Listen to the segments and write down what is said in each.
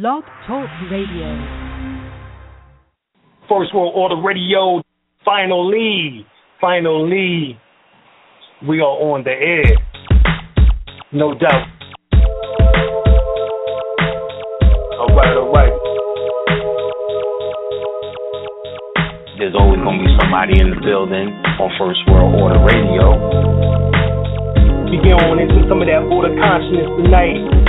Blog Talk Radio. First World Order Radio. Finally, we are on the air. No doubt. All right. There's always going to be somebody in the building on First World Order Radio. Begin on into some of that order consciousness tonight.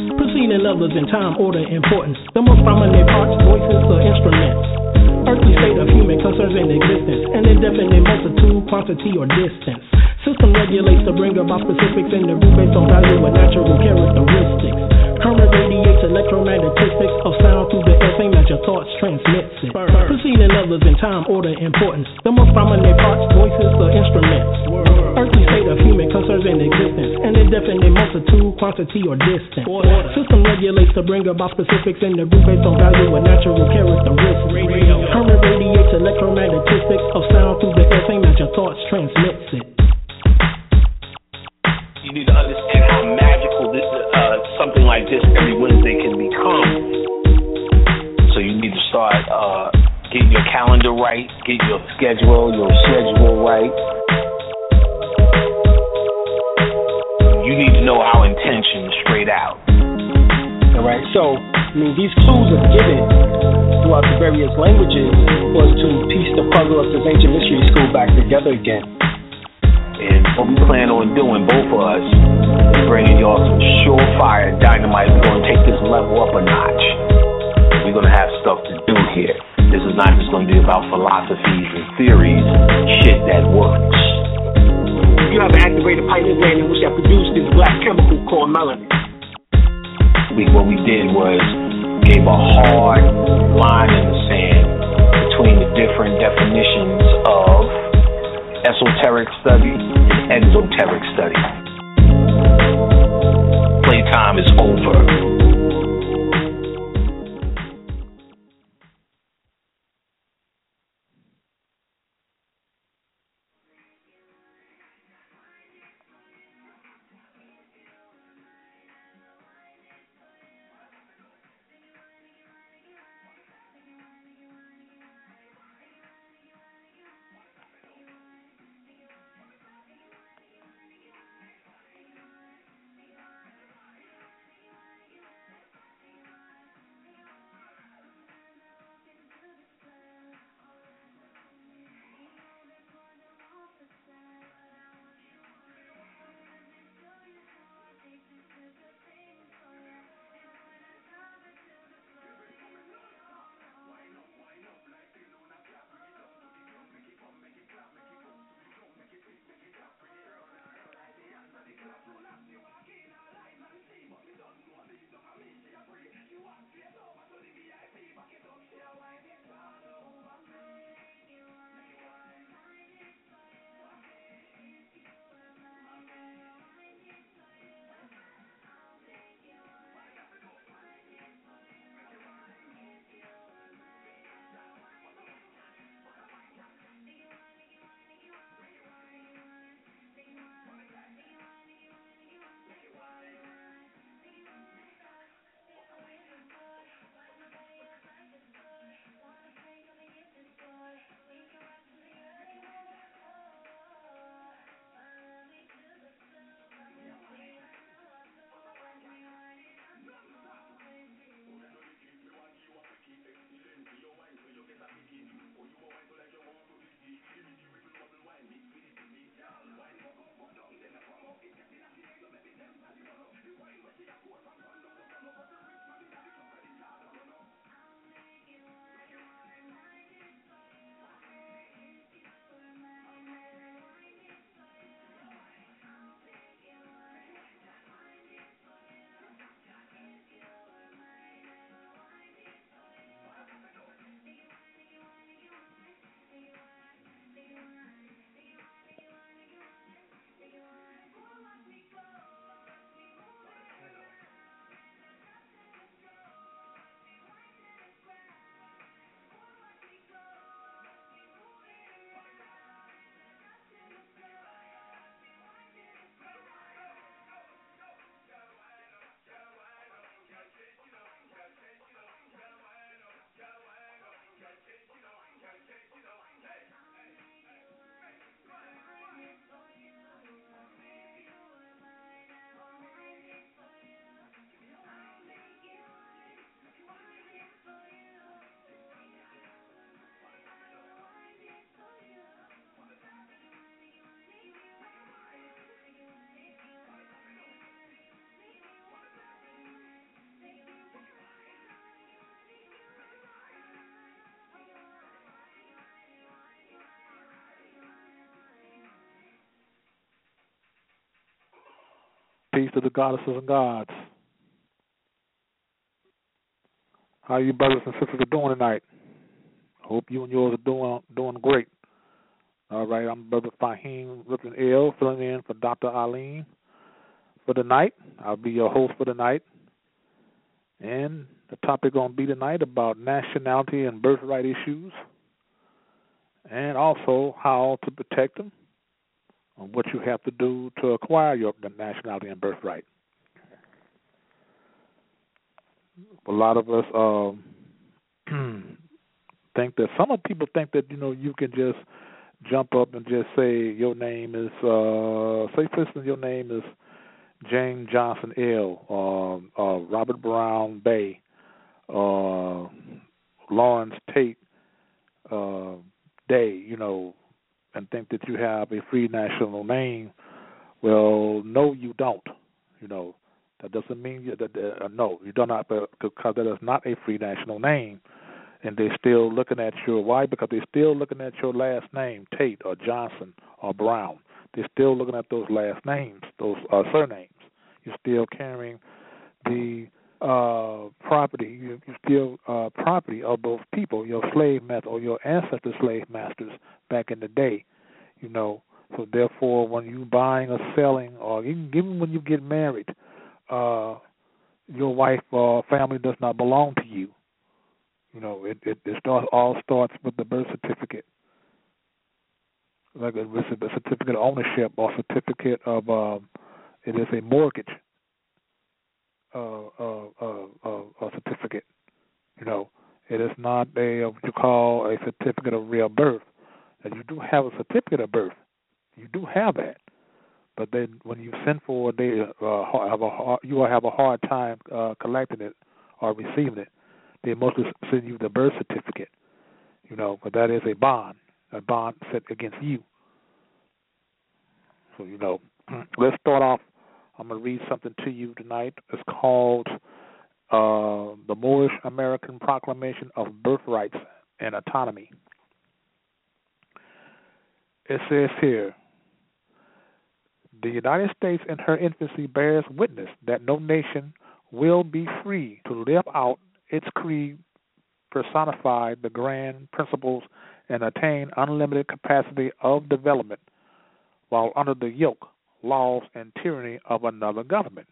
Proceeding levels in time, order, importance. The most prominent parts, voices, or instruments. Earthly state of human concerns and existence. An indefinite multitude, quantity, or distance. System regulates to bring about specifics in the root based on value and natural characteristics. Current radiates electromagnetistics of sound through the air, same as your thoughts transmits it. Proceeding levels in time, order, importance. The most prominent parts, voices, or instruments. Earthly state of human concerns and existence. An indefinite multitude, quantity, or distance. System regulates to bring about specifics in the root based on value and natural characteristics. Current radiates electromagnetistics of sound through the air, same as your thoughts transmits it. You need to understand how magical this is. Something like this every Wednesday can become. So you need to start getting your calendar right, get your schedule right. You need to know our intention straight out. All right. So, I mean, these clues are given throughout the various languages was to piece the puzzle of this ancient mystery school back together again. And what we plan on doing, both of us, is bringing y'all some surefire dynamite. We're going to take this level up a notch. We're going to have stuff to do here. This is not just going to be about philosophies and theories, shit that works. You have an activated pioneer gland in which I produced this black chemical called melanin. What we did was gave a hard line in the sand between the different definitions of esoteric study and exoteric study. Playtime is over. peace to the goddesses and gods. How you brothers and sisters are doing tonight? Hope you and yours are doing great. All right, I'm Brother Faheem R. El, filling in for Dr. Eileen for tonight. I'll be your host for tonight. And the topic going to be tonight about nationality and birthright issues, and also how to protect them, and what you have to do to acquire your nationality and birthright. A lot of us think that some of people think that, you know, you can just jump up and just say your name is, say for instance, your name is James Johnson L, Robert Brown Bay, Lawrence Tate Day, you know, and think that you have a free national name. Well, no, you don't. You know, that doesn't mean no, you do not, because that is not a free national name. And they're still looking at your, why? Because they're still looking at your last name, Tate or Johnson or Brown. They're still looking at those last names, those surnames. You're still carrying the property. You're still property of those people, your slave master or your ancestor slave masters back in the day, you know. So therefore, when you buying or selling, or even when you get married, your wife or family does not belong to you. You know, it all starts with the birth certificate. Like a certificate of ownership or certificate of, it is a mortgage certificate. You know, it is not a, what you call a certificate of real birth. And you do have a certificate of birth. You do have that. But then when you send for it, you will have a hard time collecting it or receiving it. They mostly send you the birth certificate, you know, but that is a bond set against you. So, you know, let's start off. I'm going to read something to you tonight. It's called the Moorish American Proclamation of Birthrights and Autonomy. It says here, the United States in her infancy bears witness that no nation will be free to live out its creed, personified the grand principles, and attain unlimited capacity of development while under the yoke, laws, and tyranny of another government.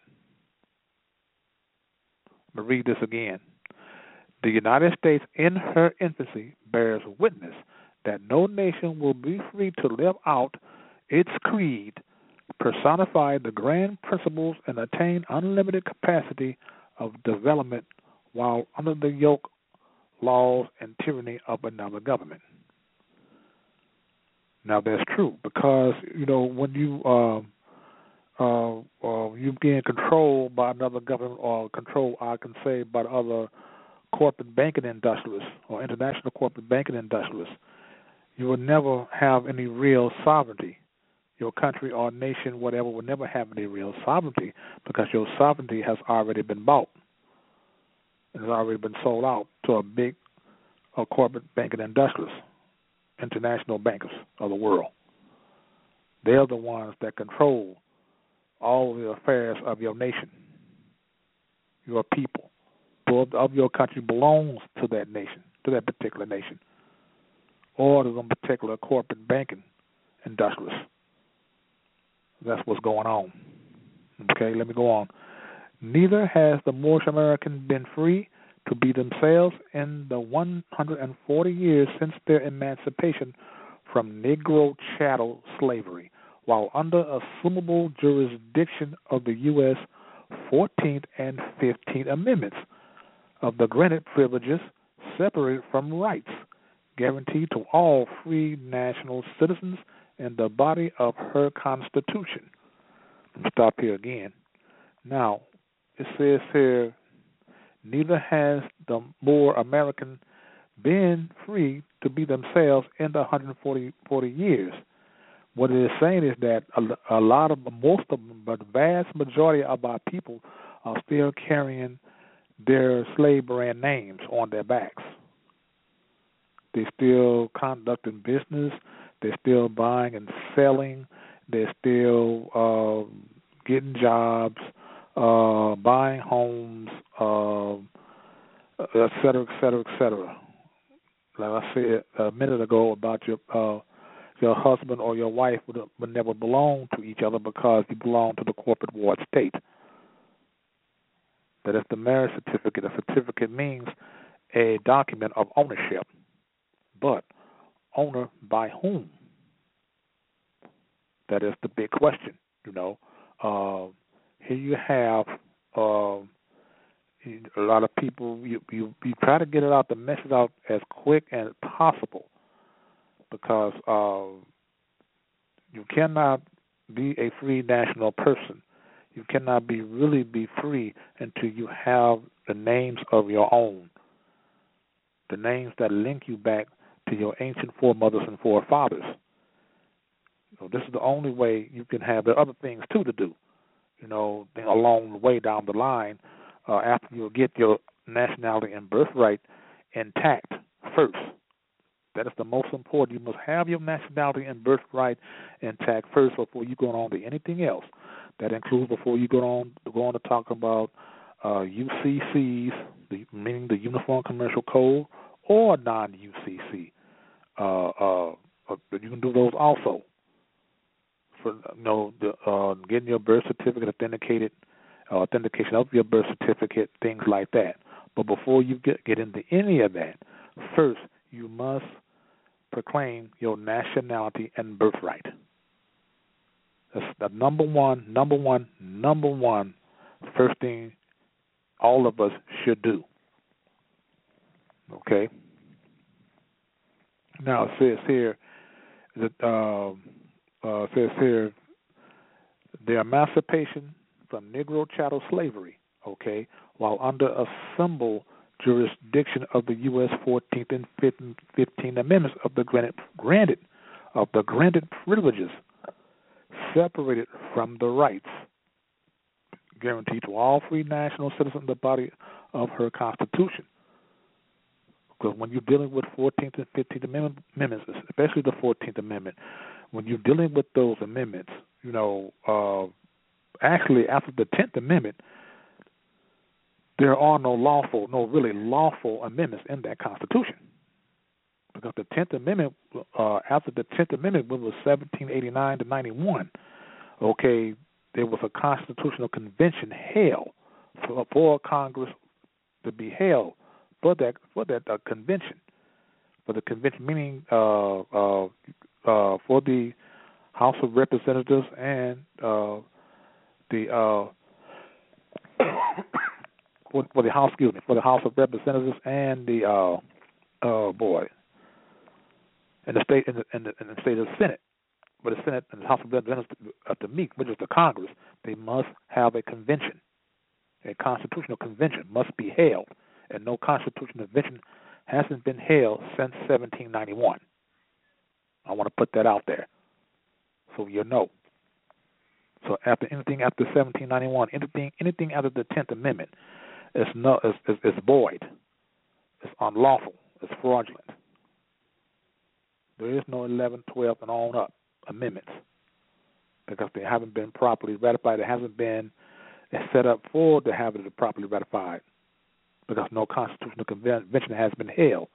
I'm going to read this again. The United States in her infancy bears witness that no nation will be free to live out its creed, personify the grand principles, and attain unlimited capacity of development while under the yoke, laws, and tyranny of another government. Now that's true, because you know, when you you being controlled by another government, or controlled, I can say, by the other corporate banking industrialists or international corporate banking industrialists, you will never have any real sovereignty. Your country or nation, whatever, will never have any real sovereignty, because your sovereignty has already been bought. It has already been sold out to a big corporate banking industrialists, international bankers of the world. They're the ones that control all of the affairs of your nation, your people. Of your country belongs to that nation, to that particular nation, or to some particular corporate banking industrialists. That's what's going on. Okay, let me go on. Neither has the Moorish American been free to be themselves in the 140 years since their emancipation from Negro chattel slavery, while under assumable jurisdiction of the U.S. 14th and 15th Amendments of the granted privileges separated from rights guaranteed to all free national citizens in the body of her Constitution. Stop here again. Now, it says here, neither has the Moor American been free to be themselves in the 140 years. What it is saying is that the vast majority of our people are still carrying their slave brand names on their backs. They're still conducting business. They're still buying and selling. They're still getting jobs, buying homes, et cetera, et cetera, et cetera. Like I said a minute ago about your husband or your wife would never belong to each other because you belong to the corporate ward state. That is the marriage certificate. A certificate means a document of ownership, but owner by whom? That is the big question, you know. Here you have a lot of people, you try to get it out, the message out as quick as possible because you cannot be a free national person. You cannot really be free until you have the names of your own, the names that link you back to your ancient foremothers and forefathers. So this is the only way you can have. There are other things, too, to do, you know, along the way down the line after you get your nationality and birthright intact first. That is the most important. You must have your nationality and birthright intact first before you go on to anything else. That includes before you go on to talk about UCCs, meaning the Uniform Commercial Code, or non-UCC. You can do those also. For getting your birth certificate authenticated, authentication of your birth certificate, things like that. But before you get into any of that, first you must proclaim your nationality and birthright. That's the number one first thing all of us should do. Okay. Now it says here that the emancipation from Negro chattel slavery, okay, while under a symbol jurisdiction of the U.S. 14th and 15th Amendments of the granted privileges, separated from the rights guaranteed to all free national citizens in the body of her Constitution. Because when you're dealing with 14th and 15th amendments, especially the 14th Amendment, when you're dealing with those amendments, you know, actually after the 10th Amendment, there are no really lawful amendments in that Constitution. Because the 10th Amendment, after the 10th Amendment, which was 1789 to 91, okay, there was a constitutional convention held for Congress to be held for that convention, for the convention, meaning for the House of Representatives and for the House of Representatives and the state of the Senate. But the Senate and the House of Representatives to meet, which is the Congress, they must have a convention. A constitutional convention must be held, and no constitutional convention hasn't been held since 1791. I want to put that out there, so you know. So after 1791, anything after the 10th Amendment is void. It's unlawful. It's fraudulent. There is no 11, 12, and on up amendments because they haven't been properly ratified. It hasn't been set up for to have it properly ratified because no constitutional convention has been held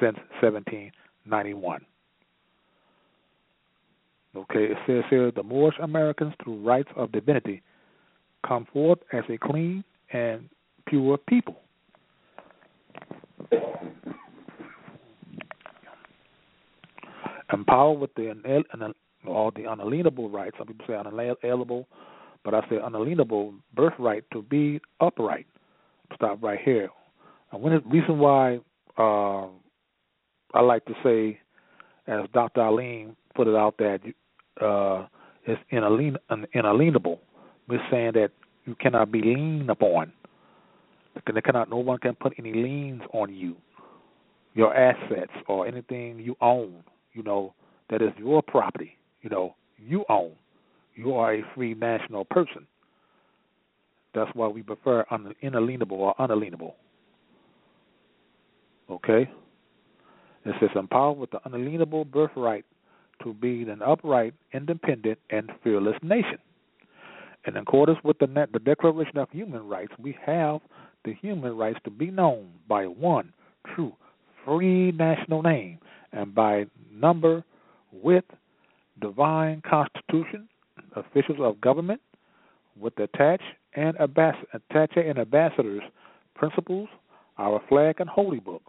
since 1791. Okay, it says here, the Moorish Americans through rights of divinity come forth as a clean and pure people. Empowered with the unalienable rights, some people say unalienable, but I say unalienable birthright to be upright. Stop right here. And the reason why I like to say, as Dr. Eileen put it out, that it's inalienable, we're saying that you cannot be leaned upon. No one can put any liens on you, your assets, or anything you own. You know, that is your property, you know, you own. You are a free national person. That's why we prefer inalienable or unalienable. Okay? It says, empowered with the unalienable birthright to be an upright, independent, and fearless nation. In accordance with the Declaration of Human Rights, we have the human rights to be known by one true, free national name and by number, width, divine constitution, officials of government, with attaché and ambassadors, principles, our flag and holy book.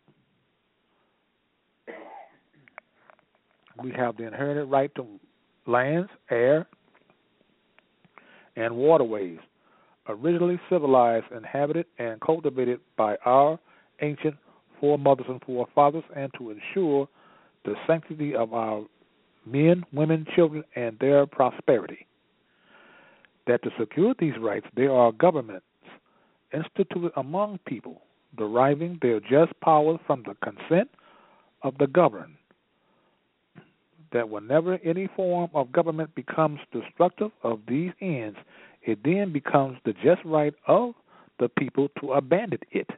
We have the inherited right to lands, air, and waterways, originally civilized, inhabited, and cultivated by our ancient foremothers and forefathers, and to ensure the sanctity of our men, women, children, and their prosperity. That to secure these rights, there are governments instituted among people, deriving their just power from the consent of the governed. That whenever any form of government becomes destructive of these ends, it then becomes the just right of the people to abandon it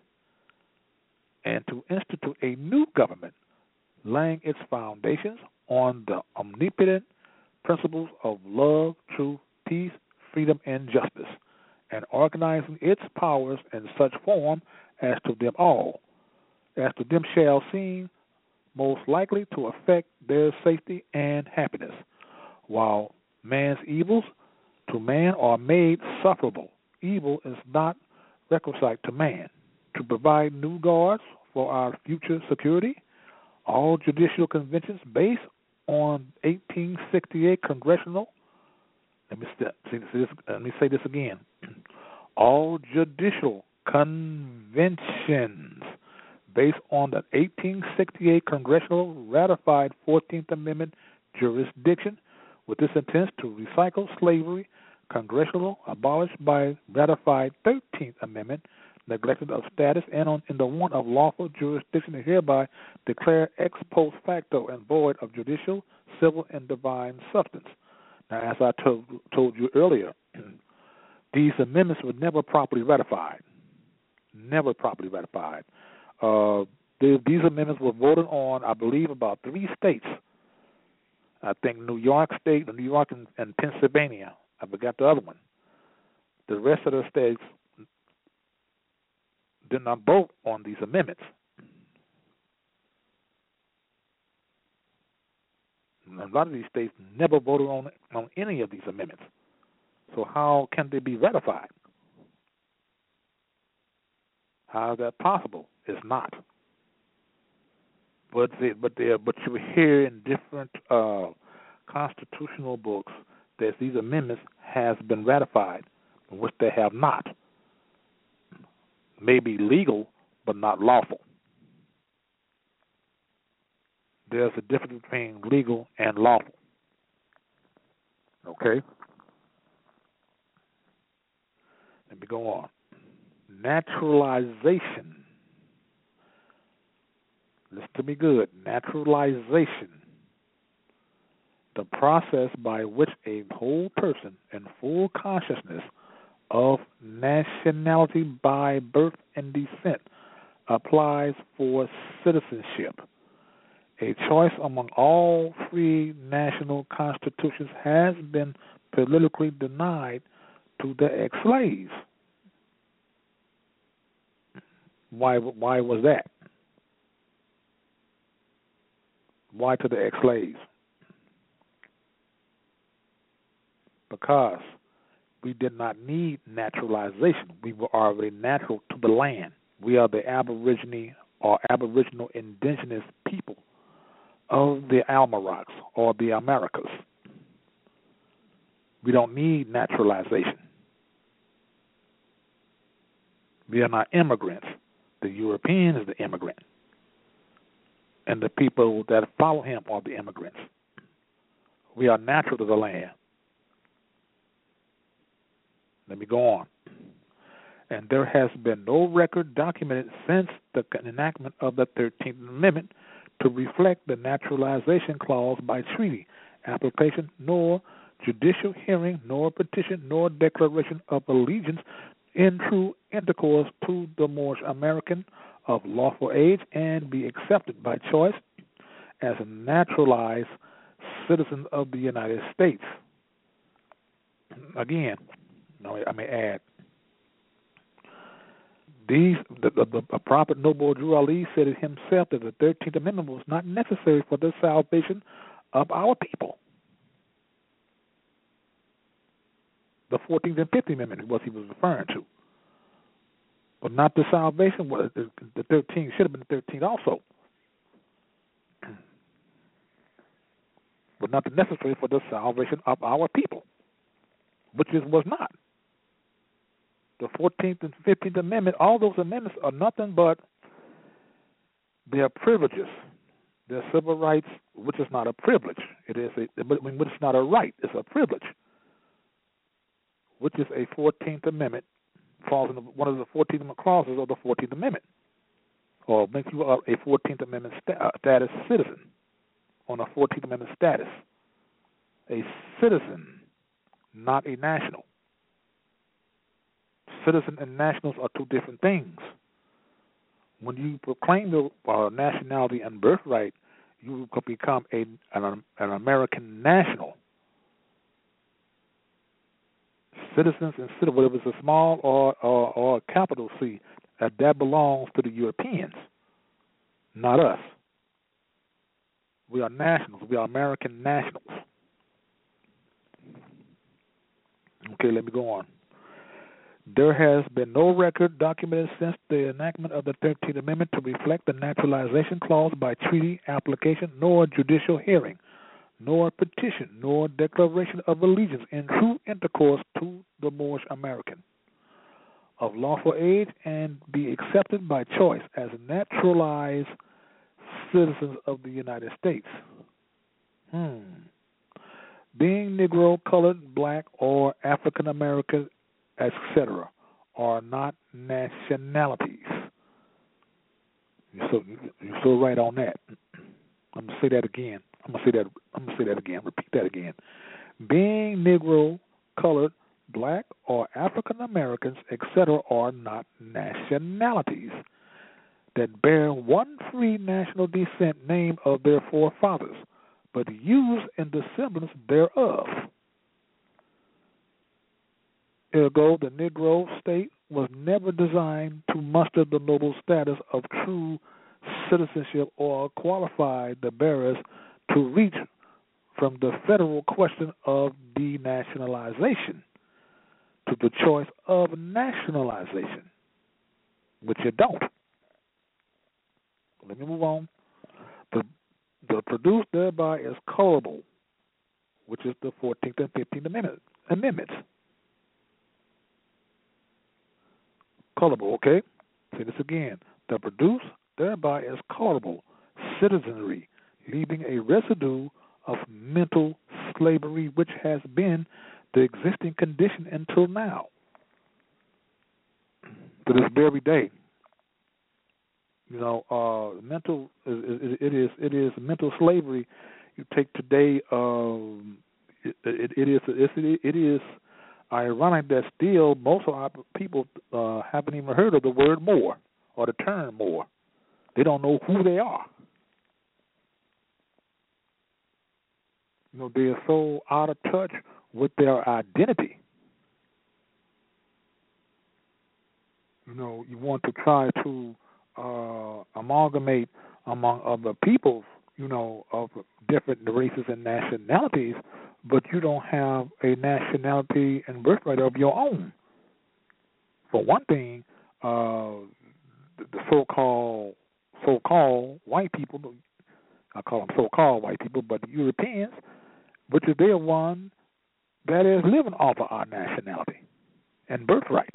and to institute a new government, laying its foundations on the omnipotent principles of love, truth, peace, freedom, and justice, and organizing its powers in such form as to them all, as to them shall seem most likely to affect their safety and happiness, while man's evils to man are made sufferable. Evil is not requisite to man. To provide new guards for our future security, all judicial conventions based on 1868 congressional. Let me say this again. All judicial conventions based on the 1868 congressional ratified 14th Amendment jurisdiction, with this intent to recycle slavery, congressional abolished by ratified 13th Amendment, neglected of status and in the want of lawful jurisdiction, and hereby declare ex post facto and void of judicial, civil, and divine substance. Now, as I told you earlier, these amendments were never properly ratified. Never properly ratified. These amendments were voted on, I believe, about three states. I think New York and Pennsylvania. I forgot the other one. The rest of the states did not vote on these amendments. A lot of these states never voted on any of these amendments. So how can they be ratified? How is that possible? It's not. But you hear in different constitutional books that these amendments has been ratified, which they have not. May be legal, but not lawful. There's a difference between legal and lawful. Okay? Let me go on. Naturalization. Listen to me good. Naturalization. The process by which a whole person in full consciousness of nationality by birth and descent applies for citizenship. A choice among all three national constitutions has been politically denied to the ex-slaves. Why was that? Why to the ex-slaves? Because we did not need naturalization. We were already natural to the land. We are the aboriginal indigenous people of the Al Morocco or the Americas. We don't need naturalization. We are not immigrants. The European is the immigrant, and the people that follow him are the immigrants. We are natural to the land. Let me go on. And there has been no record documented since the enactment of the 13th Amendment to reflect the naturalization clause by treaty, application, nor judicial hearing, nor petition, nor declaration of allegiance in true intercourse to the Moorish American of lawful age, and be accepted by choice as a naturalized citizen of the United States. Again, I may add, the Prophet Noble Drew Ali said it himself that the 13th Amendment was not necessary for the salvation of our people. The 14th and 15th Amendment was he was referring to. But not the salvation. The 13th should have been the 13th also. But not the necessary for the salvation of our people, which it was not. The 14th and 15th Amendment, all those amendments are nothing but their privileges, their civil rights, which is not a privilege. It is a, but it's not a right, it's a privilege, which is a 14th Amendment, falls into one of the 14th clauses of the 14th Amendment, or makes you a 14th Amendment status citizen, on a 14th Amendment status, a citizen, not a national. Citizen and nationals are two different things. When you proclaim your nationality and birthright, you become an American national. Citizens and citizens, whether it's a small or a capital C, that belongs to the Europeans, not us. We are nationals. We are American nationals. Okay, let me go on. There has been no record documented since the enactment of the 13th Amendment to reflect the naturalization clause by treaty application, nor judicial hearing, nor petition, nor declaration of allegiance in true intercourse to the Moorish American of lawful age and be accepted by choice as naturalized citizens of the United States. Being Negro, colored, black, or African American, etc., are not nationalities. You're so right on that. I'm gonna repeat that again. Being Negro, colored, black, or African Americans, etc., are not nationalities that bear one free national descent name of their forefathers, but used in the semblance thereof. Ergo, the Negro state was never designed to muster the noble status of true citizenship or qualify the bearers to reach from the federal question of denationalization to the choice of nationalization, which it don't. Let me move on. The produced thereby is colorable, which is the 14th and 15th Amendments. Colorable, okay? Say this again. The produced thereby is colorable citizenry, leaving a residue of mental slavery, which has been the existing condition until now. To this very day. You know, it is mental slavery. You take today. It is ironic that still most of our people haven't even heard of the word Moor or the term Moor. They don't know who they are. You know, they are so out of touch with their identity. You know, you want to try to amalgamate among other peoples, you know, of different races and nationalities, but you don't have a nationality and birthright of your own. For one thing, the so-called white people, I call them so-called white people, but the Europeans, which is their one that is living off of our nationality and birthright.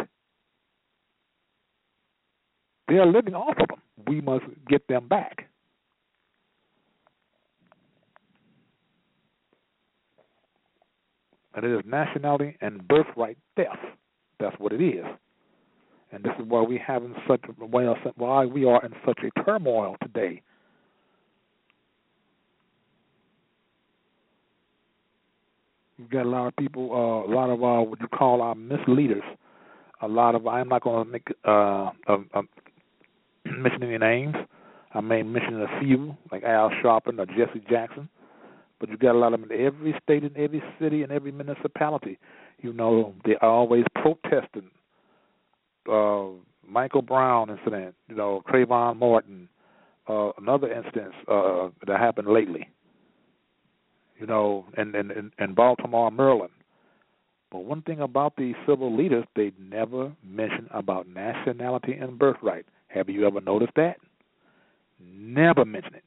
They are living off of them. We must get them back. And it is nationality and birthright theft. That's what it is. And this is why we are in such a turmoil today. We've got a lot of people, a lot of what you call our misleaders. A lot of I'm not going to make mention any names. I may mention a few, like Al Sharpen or Jesse Jackson, but you got a lot of them in every state, in every city, in every municipality. You know, they're always protesting Michael Brown incident, you know, Trayvon Martin, another instance that happened lately, you know, in Baltimore, Maryland. But one thing about these civil leaders, they never mention about nationality and birthright. Have you ever noticed that? Never mention it.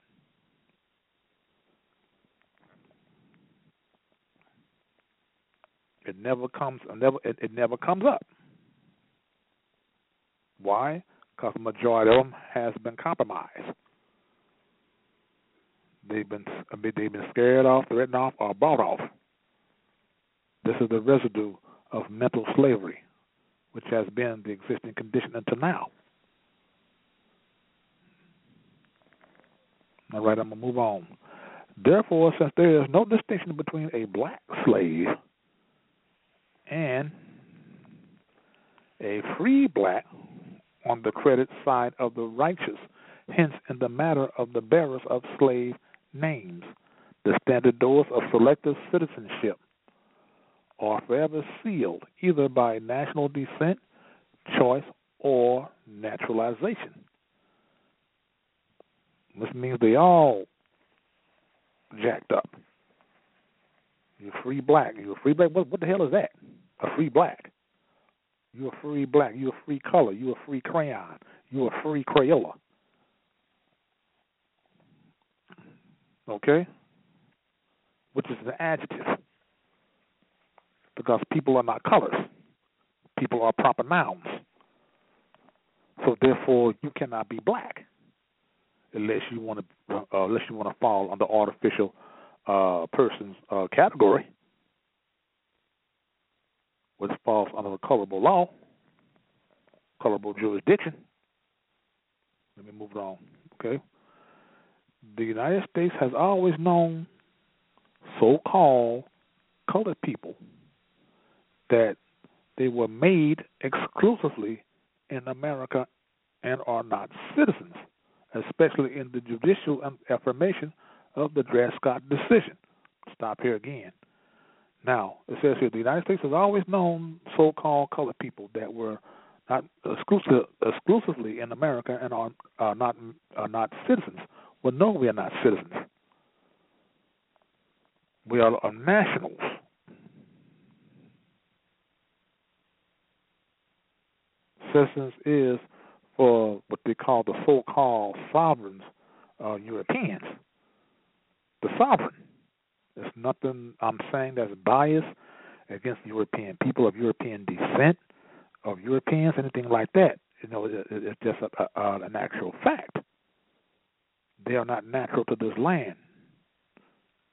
It never comes up. Why? Because the majority of them has been compromised. They've been scared off, threatened off, or bought off. This is the residue of mental slavery, which has been the existing condition until now. All right, I'm going to move on. Therefore, since there is no distinction between a black slave and a free black on the credit side of the righteous, hence in the matter of the bearers of slave names, the standard doors of selective citizenship are forever sealed either by national descent, choice, or naturalization. This means they all jacked up. You're free black. You're free black. What the hell is that? A free black. You're a free black. You're a free color. You're a free crayon. You're a free Crayola. Okay? Which is an adjective. Because people are not colors. People are proper nouns. So therefore, you cannot be black unless you want to fall under artificial person's category, which falls under the colorable law, colorable jurisdiction. Let me move on. Okay. The United States has always known so-called colored people that they were made exclusively in America and are not citizens, especially in the judicial affirmation of the Dred Scott decision. Stop here again. Now, it says here, the United States has always known so-called colored people that were not exclusively in America and are not citizens. Well, no, we are not citizens. We are nationals. Citizens is for what they call the so-called sovereigns, Europeans. The sovereign. There's nothing I'm saying that's biased against European people of European descent, of Europeans, anything like that. You know, it's just an actual fact. They are not natural to this land.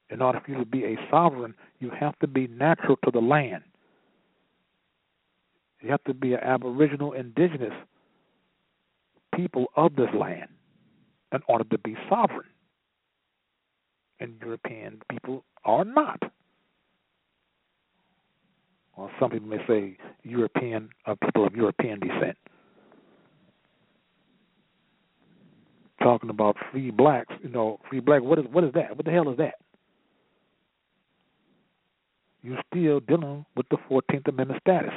In order for you to be a sovereign, you have to be natural to the land. You have to be an aboriginal, indigenous people of this land in order to be sovereign. And European people are not. Or some people may say European people of European descent. Talking about free blacks, you know, free black. What is that? What the hell is that? You're still dealing with the 14th Amendment status.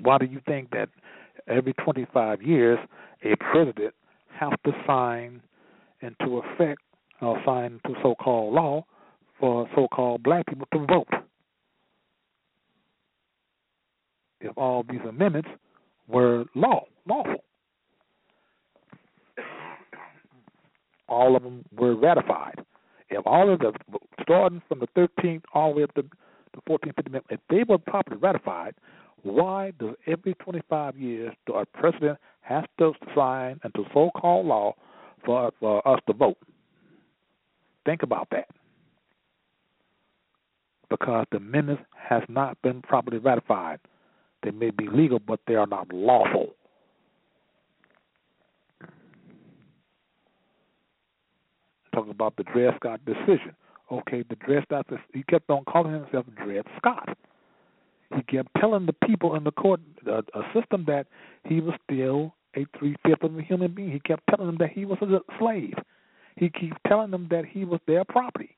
Why do you think that every 25 years a president has to sign into effect or sign into so-called law for so-called black people to vote? If all these amendments were lawful, all of them were ratified. If all of them, starting from the 13th all the way up to the 14th Amendment, if they were properly ratified, why does every 25 years a president has to sign into so-called law for us to vote? Think about that. Because the amendments has not been properly ratified. They may be legal, but they are not lawful. Talking about the Dred Scott decision. Okay, the Dred Scott, he kept on calling himself Dred Scott. He kept telling the people in the court system that he was still a 3/5 of a human being. He kept telling them that he was a slave. He keeps telling them that he was their property.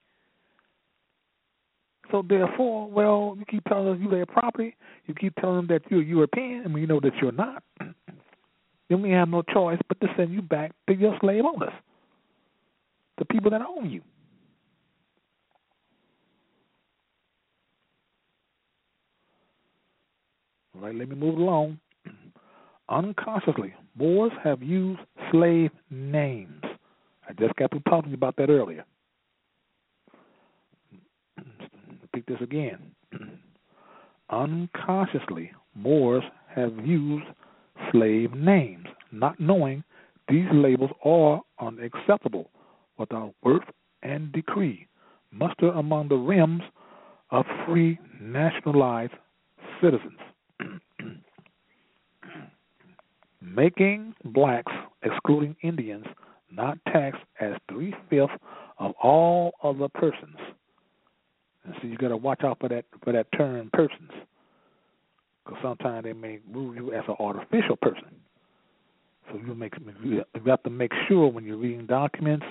So therefore, well, you keep telling us you're their property. You keep telling them that you're European, and we know that you're not. Then we have no choice but to send you back to your slave owners, the people that own you. All right, let me move along. Unconsciously, Moors have used slave names. I just got to talking about that earlier. Repeat this again. Unconsciously, Moors have used slave names, not knowing these labels are unacceptable without worth and decree, muster among the realms of free nationalized citizens. Making blacks, excluding Indians, not taxed as 3/5 of all other persons. And so you got to watch out for that term persons, because sometimes they may rule you as an artificial person. So you have to make sure when you're reading documents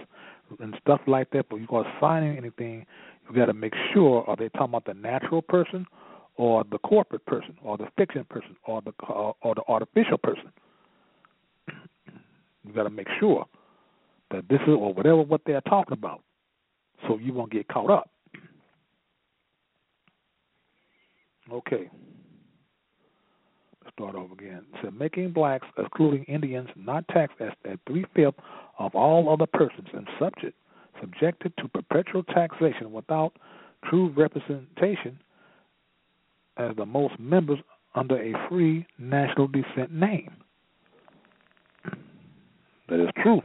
and stuff like that, but you are signing anything, you got to make sure, are they talking about the natural person, or the corporate person, or the fiction person, or the artificial person? You got to make sure that this is or whatever what they're talking about, so you won't get caught up. Okay. Let's start over again. It said, making blacks, excluding Indians, not taxed at 3/5 of all other persons and subjected to perpetual taxation without true representation as the most members under a free national descent name. That is true.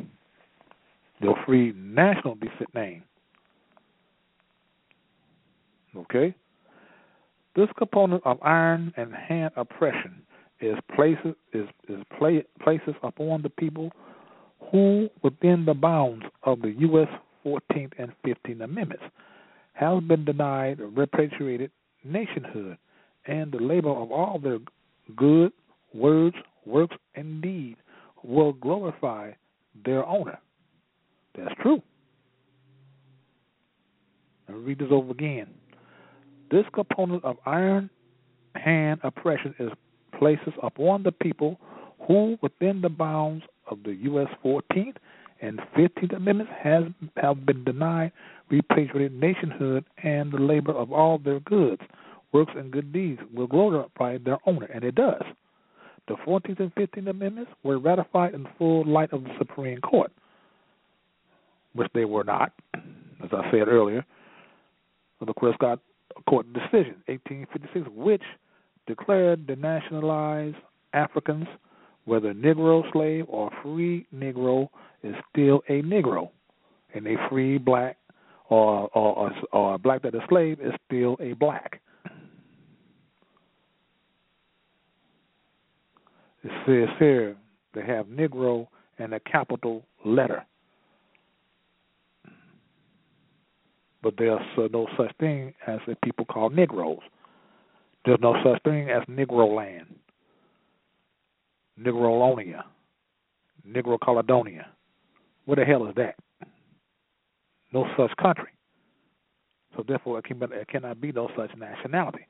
Your free national descent name. Okay? This component of iron and hand oppression places upon the people who, within the bounds of the U.S. 14th and 15th Amendments, have been denied repatriated nationhood and the labor of all their good words, works, and deed will glorify their owner. That's true. Let me read this over again. This component of iron hand oppression is places upon the people who, within the bounds of the U.S. 14th and 15th Amendments, have been denied repatriated nationhood and the labor of all their goods, works, and good deeds will glorify their owner, and it does. The 14th and 15th Amendments were ratified in full light of the Supreme Court, which they were not, as I said earlier, with the Dred Scott Court decision, 1856, which declared the nationalized Africans, whether Negro slave or free Negro, is still a Negro, and a free black or a black that is slave is still a black. It says here they have Negro and a capital letter. But there's no such thing as a people called Negroes. There's no such thing as Negro land, Negrolonia, Negro Caledonia. What the hell is that? No such country. So therefore, it cannot be no such nationality.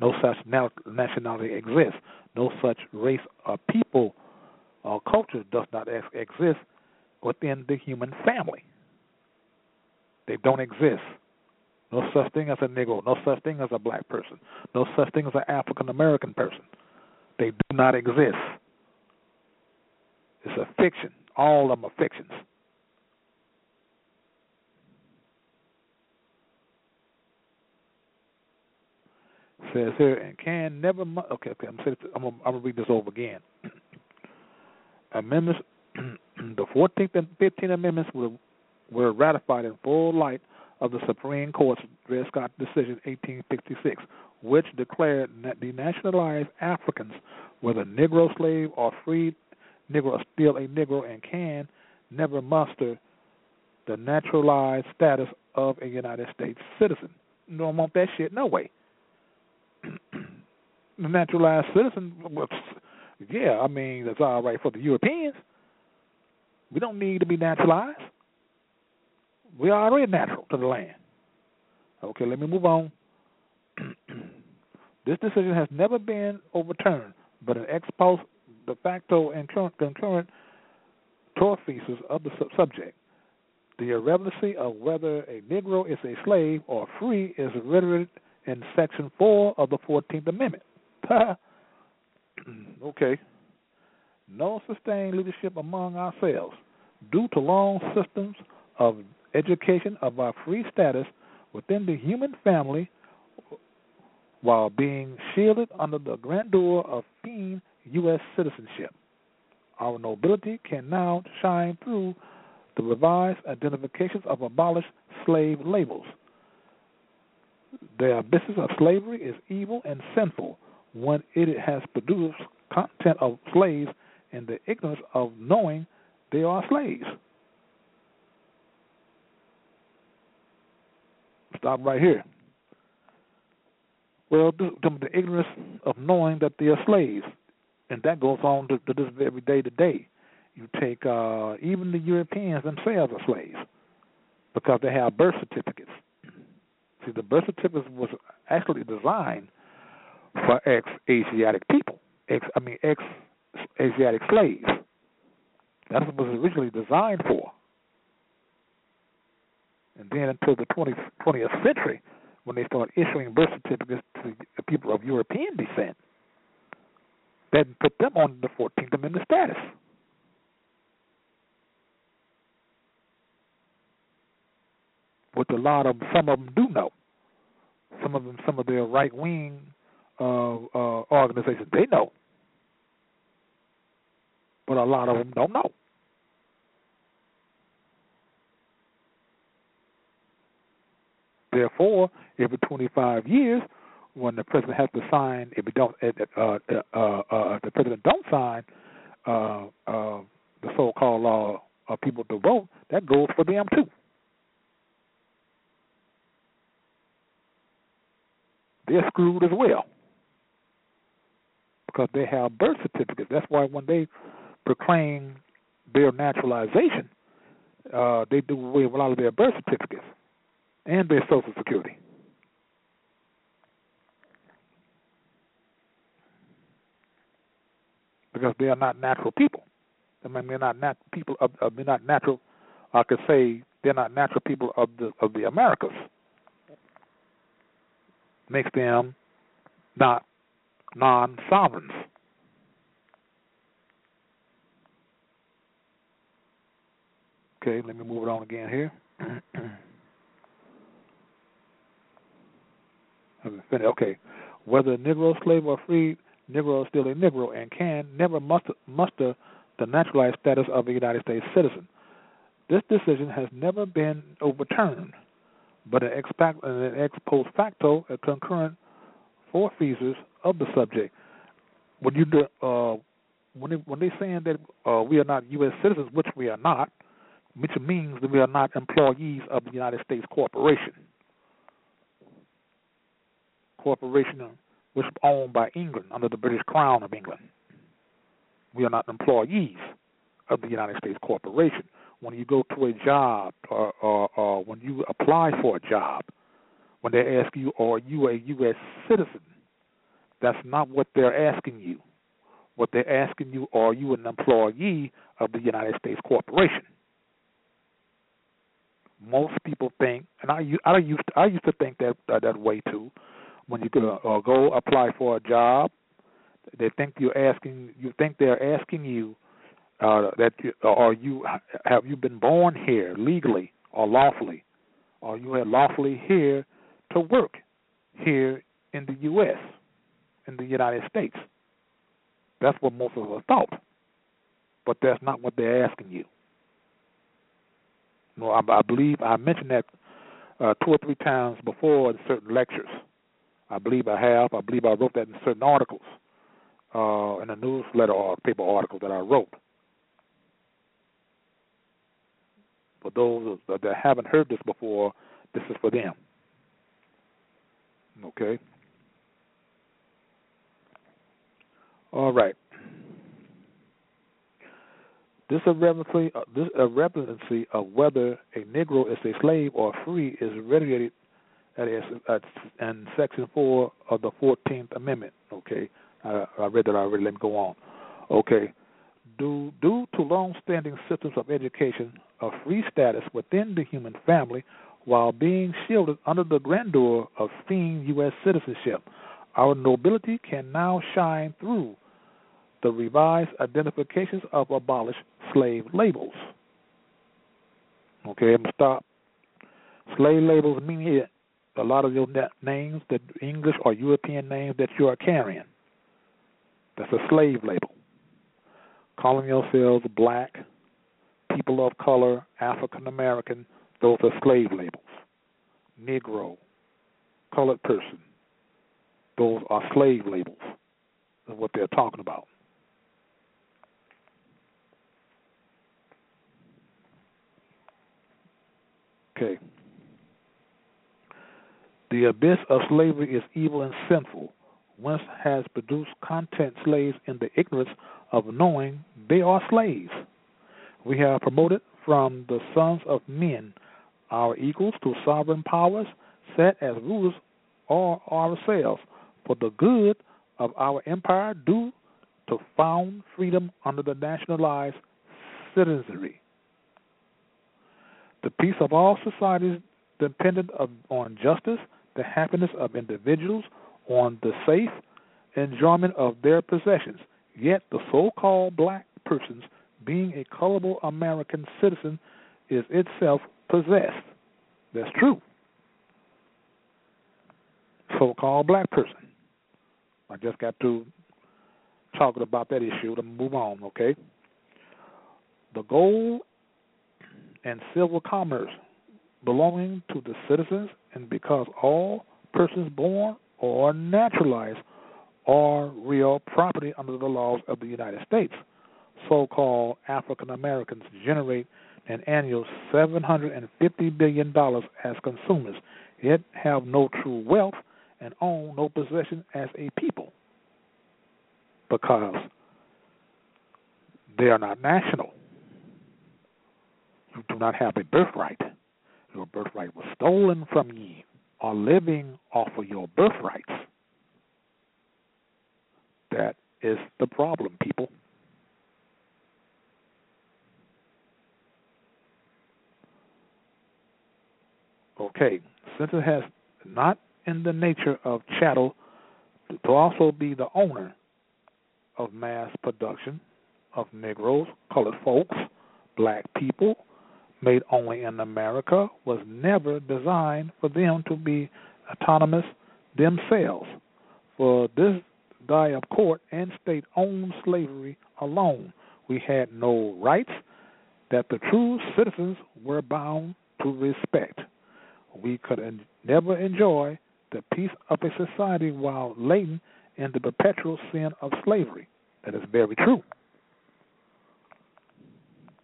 No such nationality exists. No such race or people or culture does not exist within the human family. They don't exist. No such thing as a Negro. No such thing as a black person. No such thing as an African-American person. They do not exist. It's a fiction. All of them are fictions. It says here, and can never... Okay, I'm going to read this over again. Amendments, the 14th and 15th Amendments were ratified in full light of the Supreme Court's Dred Scott decision, 1856, which declared that the nationalized Africans, whether Negro slave or free Negro, are still a Negro and can never muster the naturalized status of a United States citizen. You don't want that shit, no way. The naturalized citizen, yeah, I mean, that's all right for the Europeans. We don't need to be naturalized. We are already natural to the land. Okay, let me move on. This decision has never been overturned, but an ex post, de facto, and concurrent tortfeasors of the subject. The irrelevancy of whether a Negro is a slave or free is reiterated in Section 4 of the 14th Amendment. Okay. No sustained leadership among ourselves due to long systems of education of our free status within the human family while being shielded under the grandeur of fiend U.S. citizenship. Our nobility can now shine through the revised identifications of abolished slave labels. Their business of slavery is evil and sinful when it has produced content of slaves in the ignorance of knowing they are slaves. Stop right here. Well, the ignorance of knowing that they are slaves, and that goes on to this every day to day. You take even the Europeans themselves are slaves because they have birth certificates. See, the birth certificate was actually designed for ex-Asiatic people. Ex-Asiatic slaves. That's what it was originally designed for. And then until the 20th century, when they started issuing birth certificates to the people of European descent, that put them on the 14th Amendment status. Which a lot of some of them do know. Some of their right-wing organizations, they know. But a lot of them don't know. Therefore, every 25 years, when the president has to sign, if he don't, the president don't sign the so-called law of people to vote, that goes for them too. They're screwed as well because they have birth certificates. That's why when they proclaim their naturalization, they do away with a lot of their birth certificates and their Social Security. Because they are not natural people. I mean, they're not natural people they're not natural, I could say they're not natural people of the Americas. Makes them not non-sovereigns. Okay, let me move it on again here. Okay. Whether Negro, slave, or free, Negro is still a Negro and can never muster the naturalized status of a United States citizen. This decision has never been overturned, but an ex post facto, a concurrent tortfeasors of the subject. When you when they saying that we are not U.S. citizens, which we are not, which means that we are not employees of the United States corporation which is owned by England under the British Crown of England. We are not employees of the United States corporation. When you go to a job or when you apply for a job, when they ask you, are you a U.S. citizen, that's not what they're asking you. What they're asking you, are you an employee of the United States corporation? Most people think, and I used to think that way too. When you go apply for a job, they think they're asking you that have you been born here legally or lawfully, or you are lawfully here to work here in the U.S. in the United States. That's what most of us thought, but that's not what they're asking you. No, I believe I mentioned that two or three times before in certain lectures. I believe I have. I believe I wrote that in certain articles, in a newsletter or paper article that I wrote. For those that haven't heard this before, this is for them. Okay. All right. This irrelevancy of whether a Negro is a slave or free is regulated in Section 4 of the 14th Amendment. Okay, I read that already. Let me go on. Okay. Due to long-standing systems of education of free status within the human family while being shielded under the grandeur of feigned U.S. citizenship, our nobility can now shine through the revised identifications of abolished slave labels. Okay, I'm going to stop. Slave labels mean here a lot of your names, that English or European names that you are carrying. That's a slave label. Calling yourselves black, people of color, African American, those are slave labels. Negro, colored person, those are slave labels. That's what they're talking about. Okay. The abyss of slavery is evil and sinful, whence has produced content slaves in the ignorance of knowing they are slaves. We have promoted from the sons of men, our equals, to sovereign powers, set as rulers or ourselves, for the good of our empire due to found freedom under the nationalized citizenry. The peace of all societies dependent on justice, the happiness of individuals, on the safe enjoyment of their possessions. Yet the so-called black person's being a colorable American citizen is itself possessed. That's true. So-called black person. I just got to talking about that issue to move on, okay? The gold and silver commerce belonging to the citizens, and because all persons born or naturalized are real property under the laws of the United States, so-called African Americans generate an annual $750 billion as consumers, yet have no true wealth and own no possession as a people because they are not national. You do not have a birthright. Your birthright was stolen from ye, or living off of your birthrights. That is the problem, people. Okay, since it has not in the nature of chattel to also be the owner of mass production of Negroes, colored folks, black people, made only in America, was never designed for them to be autonomous themselves. For this die of court and state-owned slavery alone, we had no rights that the true citizens were bound to respect. We could never enjoy the peace of a society while laden in the perpetual sin of slavery. That is very true.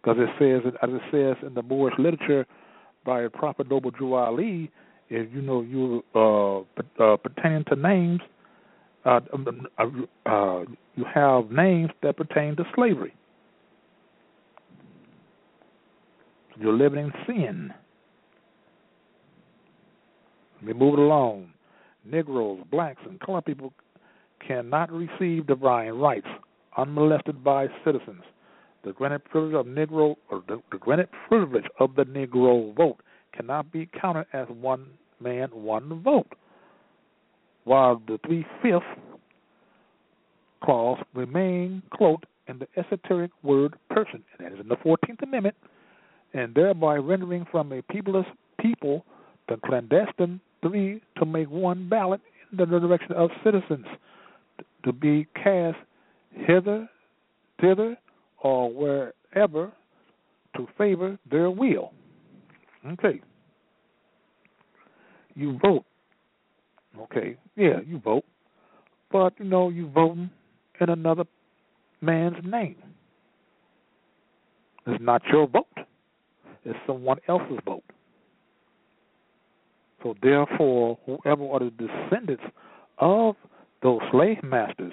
Because it says, as it says in the Moorish literature by Prophet Noble Drew Ali, if you know you pertaining to names, you have names that pertain to slavery. You're living in sin. We move it along. Negroes, blacks, and colored people cannot receive divine rights unmolested by citizens. The granted privilege of the Negro vote cannot be counted as one man, one vote, while the 3/5 clause remain cloaked in the esoteric word person, and that is in the 14th Amendment, and thereby rendering from a peopleless people the clandestine three to make one ballot in the direction of citizens to be cast hither, thither, or wherever to favor their will. Okay. You vote. Okay, yeah, you vote. But, you know, you voting in another man's name. It's not your vote. It's someone else's vote. So, therefore, whoever are the descendants of those slave masters,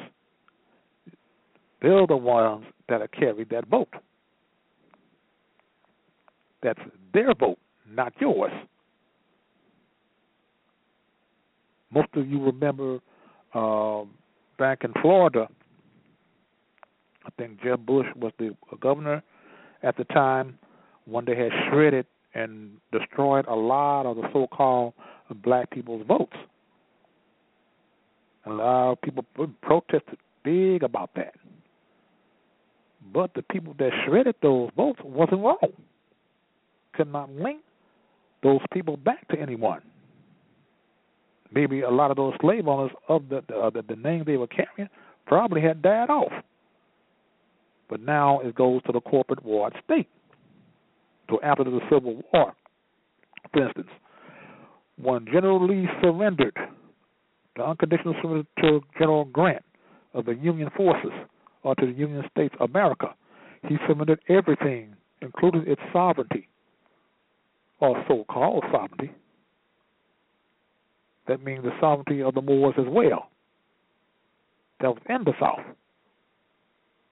they're the ones that are carried that vote. That's their vote, not yours. Most of you remember back in Florida, I think Jeb Bush was the governor at the time, when they had shredded and destroyed a lot of the so-called black people's votes. A lot of people protested big about that. But the people that shredded those votes wasn't wrong. Could not link those people back to anyone. Maybe a lot of those slave owners of the name they were carrying probably had died off. But now it goes to the corporate war at stake. So after the Civil War, for instance, when General Lee surrendered, the unconditional surrender to General Grant of the Union forces, or to the Union States of America, he surrendered everything, including its sovereignty, or so-called sovereignty. That means the sovereignty of the Moors as well. That was in the South,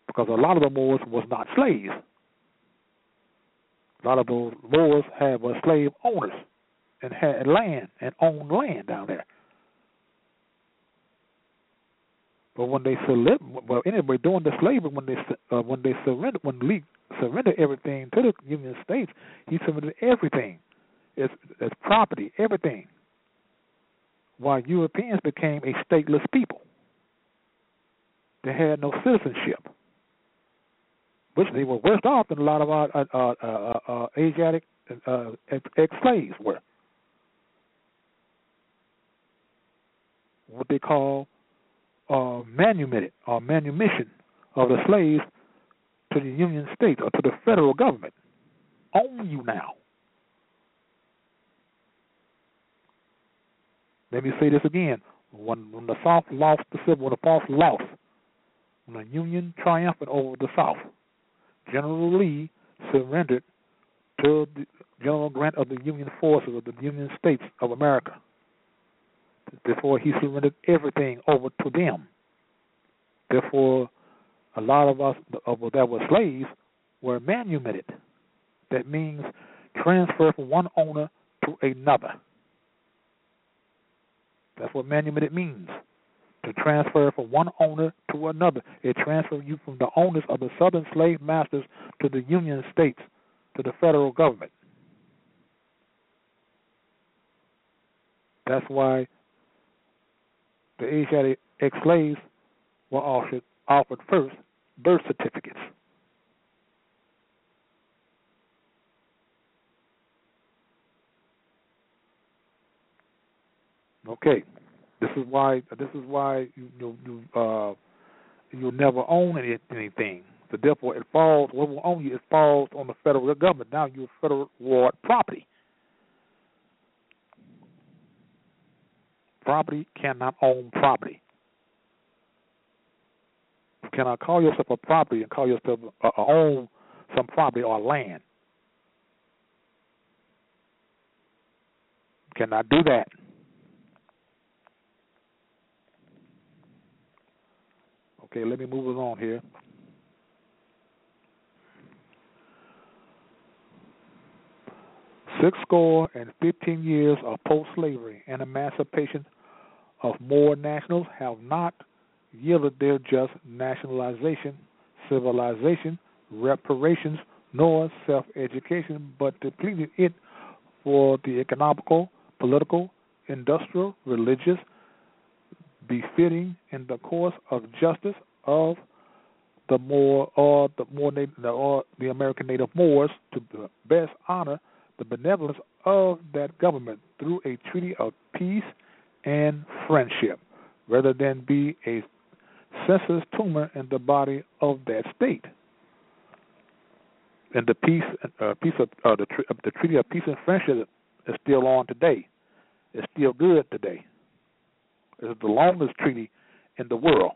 because a lot of the Moors was not slaves. A lot of those Moors were slave owners and had land and owned land down there. But when they surrendered, when Lee surrendered everything to the Union States, he surrendered everything as property, everything. While Europeans became a stateless people, they had no citizenship, which they were worse off than a lot of our Asiatic ex-slaves were. What they call manumission of the slaves to the Union States or to the federal government. Own you now. Let me say this again. When the South lost the Civil War, when the Union triumphed over the South, General Lee surrendered to the General Grant of the Union forces of the Union States of America before he surrendered everything over to them. Therefore, a lot of us that were slaves were manumitted. That means transferred from one owner to another. That's what manumitted means. To transfer from one owner to another. It transfers you from the owners of the Southern slave masters to the Union States, to the federal government. That's why the Asiatic ex-slaves were offered first birth certificates. Okay. This is why you'll never own anything. So therefore, it falls. What will own you? It falls on the federal government. Now you're federal ward property. Property cannot own property. You cannot call yourself a property and call yourself own some property or land. You cannot do that. Okay, let me move it on here. Six score and 15 years of post-slavery and emancipation of Moor nationals have not yielded their just nationalization, civilization, reparations, nor self-education, but depleted it for the economical, political, industrial, religious, befitting in the course of justice of the Moor or the American native Moors to best honor the benevolence of that government through a treaty of peace and friendship, rather than be a senseless tumor in the body of that state. And the peace of the treaty of peace and friendship is still on today. It's still good today. It's the longest treaty in the world.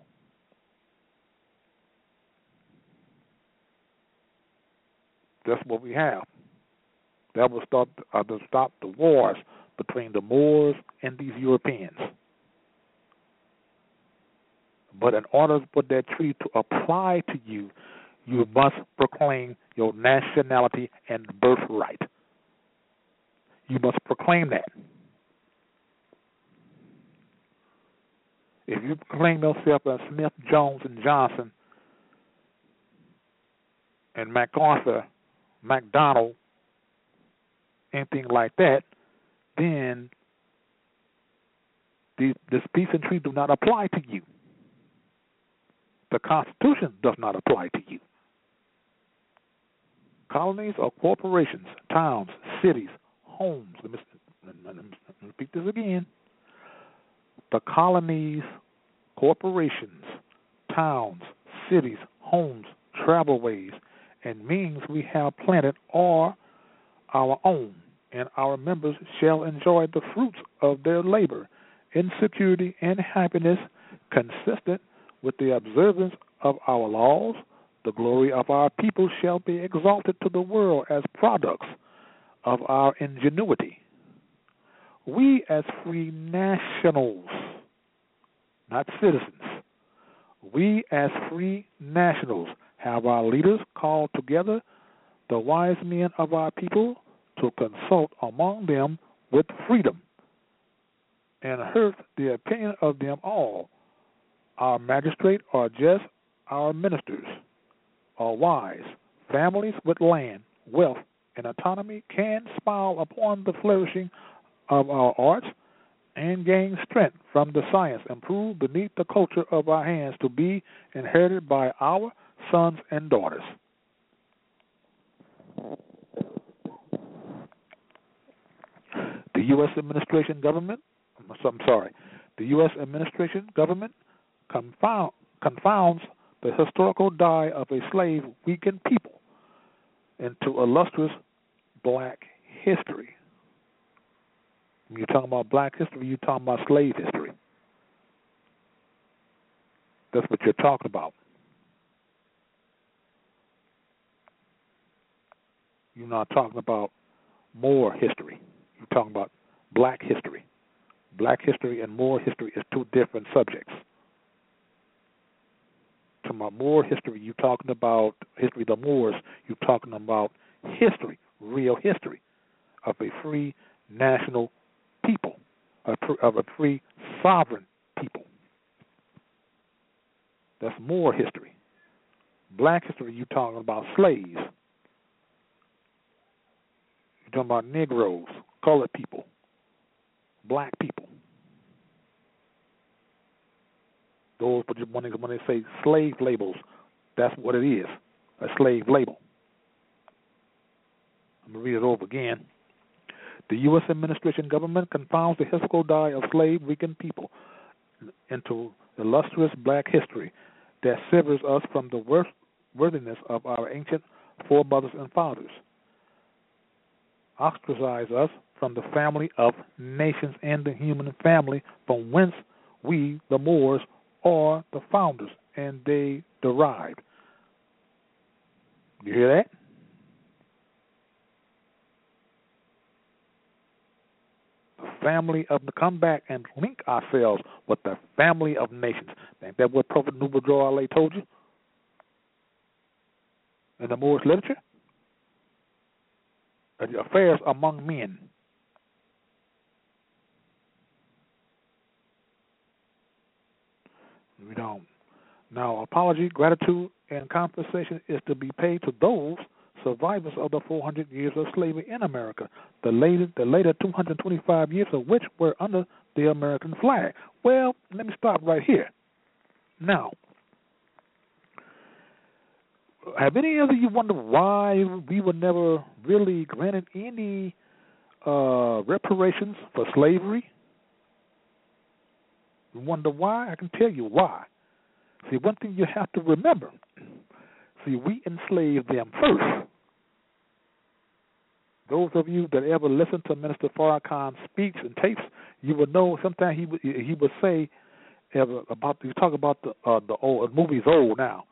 That's what we have. That will stop the wars between the Moors and these Europeans. But in order for that treaty to apply to you, you must proclaim your nationality and birthright. You must proclaim that. If you proclaim yourself as Smith, Jones, and Johnson, and MacArthur, MacDonald, anything like that, then this peace and treaty do not apply to you. The Constitution does not apply to you. Colonies or corporations, towns, cities, homes. Let me repeat this again. The colonies, corporations, towns, cities, homes, travelways, and means we have planted are our own, and our members shall enjoy the fruits of their labor in security and happiness consistent with the observance of our laws. The glory of our people shall be exalted to the world as products of our ingenuity. We as free nationals, not citizens, we as free nationals have our leaders called together the wise men of our people to consult among them with freedom, and heard the opinion of them all. Our magistrate are just, our ministers are wise. Families with land, wealth, and autonomy can smile upon the flourishing of our arts and gain strength from the science and prove beneath the culture of our hands to be inherited by our sons and daughters. The U.S. administration government, the U.S. administration government confounds the historical dye of a slave-weakened people into illustrious black history. When you're talking about black history, you're talking about slave history. That's what you're talking about. You're not talking about Moor history. You're talking about black history. Black history and Moor history is two different subjects. To my Moor history, you're talking about history of the Moors. You're talking about history, real history, of a free national people, of a free sovereign people. That's Moor history. Black history, you're talking about slaves. Talking about Negroes, colored people, black people. Those, when they say slave labels, that's what it is, a slave label. I'm going to read it over again. The U.S. administration government confounds the historical dye of slave-weakened people into illustrious black history that severs us from the worthiness of our ancient foremothers and fathers. Ostracize us from the family of nations and the human family from whence we, the Moors, are the founders and they derived. You hear that? The family of the come back and link ourselves with the family of nations. Ain't that what Prophet Noble Drew Ali told you in the Moorish literature? Affairs among men. We don't. Now, apology, gratitude, and compensation is to be paid to those survivors of the 400 years of slavery in America, the later 225 years of which were under the American flag. Well, let me stop right here. Now, have any of you wondered why we were never really granted any reparations for slavery? You wonder why? I can tell you why. See, one thing you have to remember. See, we enslaved them first. Those of you that ever listened to Minister Farrakhan's speech and tapes, you would know sometimes he would say about, you talk about the old movie's old now.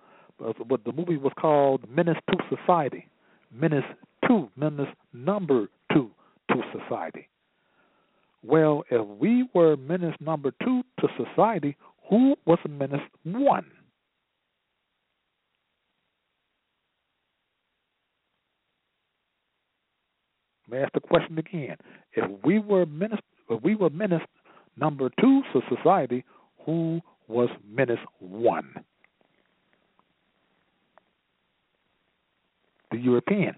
But the movie was called Menace to Society. Menace number two to society. Well, if we were menace number two to society, who was menace one? May I ask the question again? If we were menace number 2 to society, who was menace 1? The European.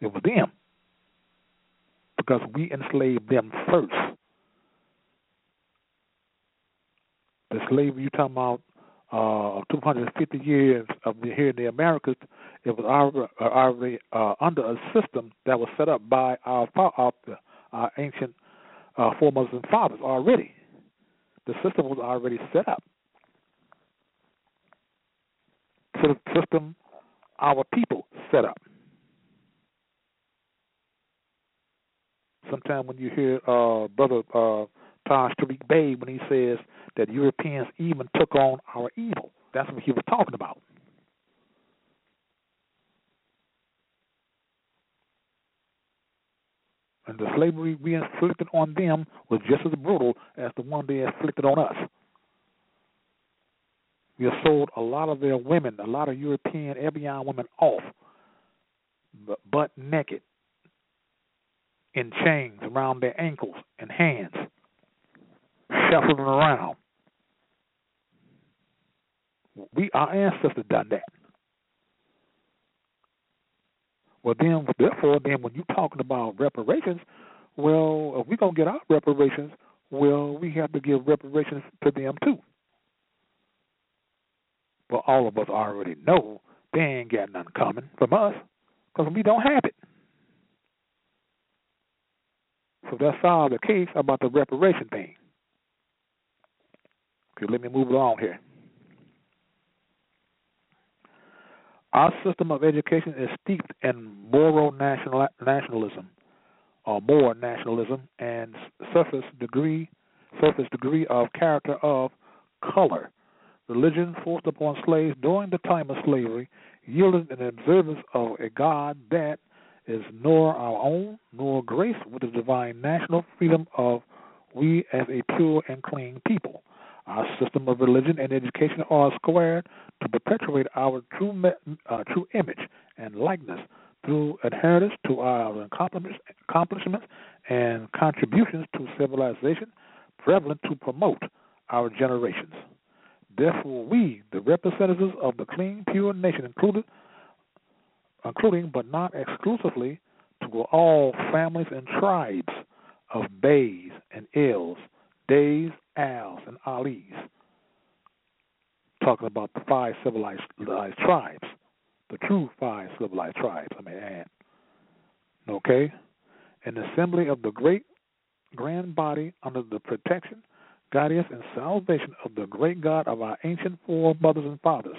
It was them, because we enslaved them first. The slavery you're talking about, 250 years of here in the Americas, it was already under a system that was set up by our ancient foremothers and fathers already. The system was already set up. So the system our people set up. Sometimes when you hear Brother Taj Tariq Bey, when he says that Europeans even took on our evil, that's what he was talking about. And the slavery we inflicted on them was just as brutal as the one they inflicted on us. We sold a lot of their women, a lot of European Ebbian women off, butt naked, in chains around their ankles and hands, shuffling around. Our ancestors done that. Well, then, therefore, when you're talking about reparations, well, if we're going to get our reparations, well, we have to give reparations to them, too. But all of us already know they ain't got nothing coming from us because we don't have it. So that solves the case about the reparation thing. Okay, let me move along here. Our system of education is steeped in moral nationalism, or more nationalism, and surface degree of character of color. Religion forced upon slaves during the time of slavery yielded an observance of a God that is nor our own, nor grace with the divine national freedom of we as a pure and clean people. Our system of religion and education are squared to perpetuate our true image and likeness through adherence to our accomplishments and contributions to civilization prevalent to promote our generations. Therefore, we, the representatives of the clean, pure nation, including but not exclusively to all families and tribes of Beys and Els, Days, Als, and Alis. Talking about the 5 civilized tribes, the true 5 civilized tribes, I may add. Okay? An assembly of the great grand body under the protection, guidance, and salvation of the great God of our ancient foremothers and fathers,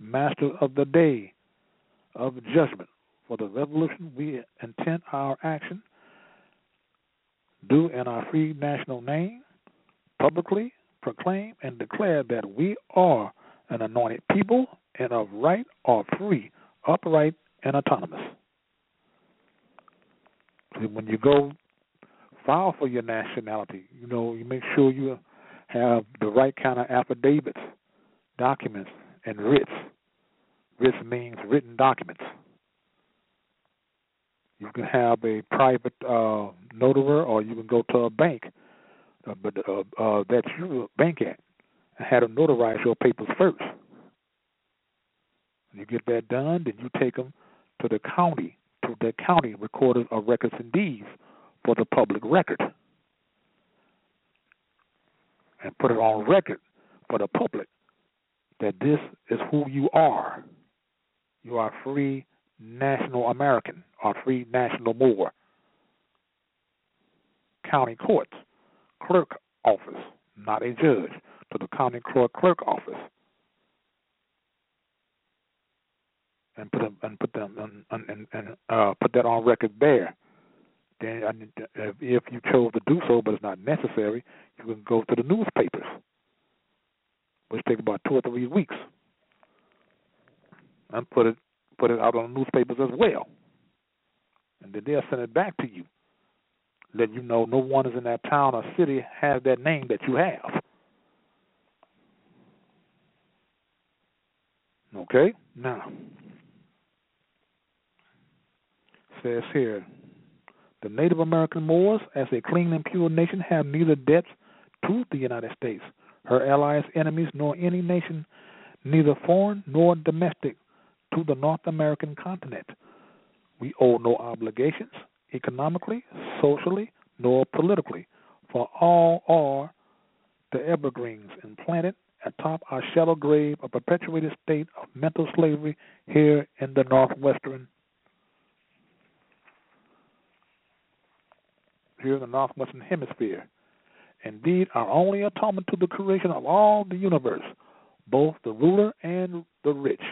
masters of the day of judgment. For the revolution we intend our action due in our free national name, publicly proclaim and declare that we are an anointed people and of right are free, upright, and autonomous. See, when you go file for your nationality, you make sure you have the right kind of affidavits, documents, and writs. Writs means written documents. You can have a private notary, or you can go to a bank that you bank at and have them notarize your papers first. When you get that done, then you take them to the county, recorders of records and deeds for the public record, and put it on record for the public that this is who you are. You are free national American or free national Moor. County courts, clerk office, not a judge, to the county clerk office, and put that on record there. Then, if you chose to do so, but it's not necessary, you can go to the newspapers, which take about 2 or 3 weeks, and put it out on the newspapers as well. And then they'll send it back to you, letting you know no one is in that town or city has that name that you have. Okay? Now, says here, the Native American Moors, as a clean and pure nation, have neither debts to the United States, her allies, enemies, nor any nation, neither foreign nor domestic, to the North American continent. We owe no obligations, economically, socially, nor politically, for all are the evergreens and planted atop our shallow grave a perpetuated state of mental slavery here in the Northwestern. Here in the Northwestern Hemisphere. Indeed, our only atonement to the creation of all the universe, both the ruler and the rich.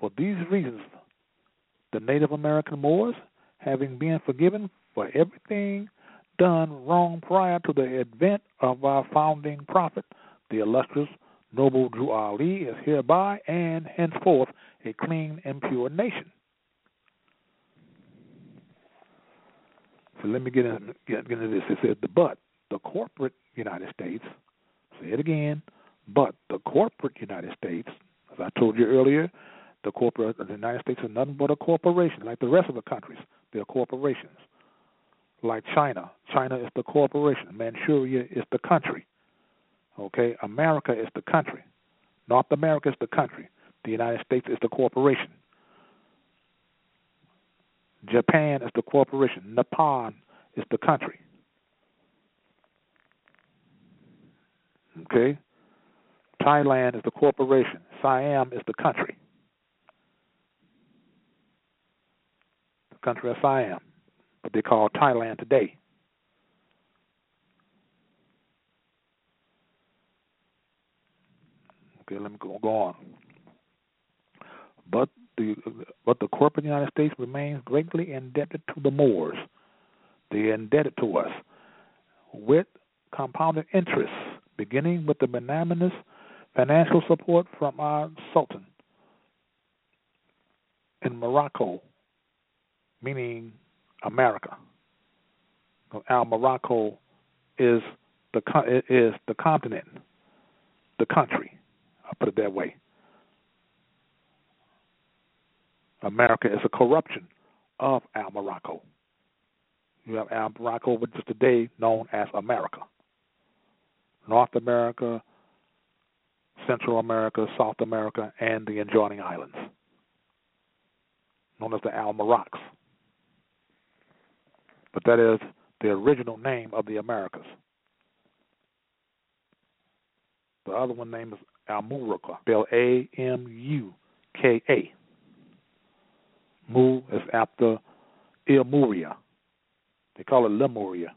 For these reasons, the Native American Moors, having been forgiven for everything done wrong prior to the advent of our founding prophet, the illustrious Noble Drew Ali, is hereby and henceforth a clean and pure nation. So let me get into this. It says, but the corporate United States, say it again, but the corporate United States, as I told you earlier, the United States is nothing but a corporation, like the rest of the countries. They're corporations. Like China. China is the corporation. Manchuria is the country. Okay? America is the country. North America is the country. The United States is the corporation. Japan is the corporation. Nippon is the country. Okay? Thailand is the corporation. Siam is the country. Country of Siam, but they call Thailand today. Okay, let me go on. But the corporate United States remains greatly indebted to the Moors. They are indebted to us with compounded interest, beginning with the magnanimous financial support from our Sultan in Morocco, meaning America. Al Morocco is the continent, the country. I'll put it that way. America is a corruption of Al Morocco. You have Al Morocco, which is today known as America. North America, Central America, South America, and the adjoining islands, known as the Al Moroccs. But that is the original name of the Americas. The other one name is Almurica, spelled Amuka. Mu is after Elmuria. They call it Lemuria.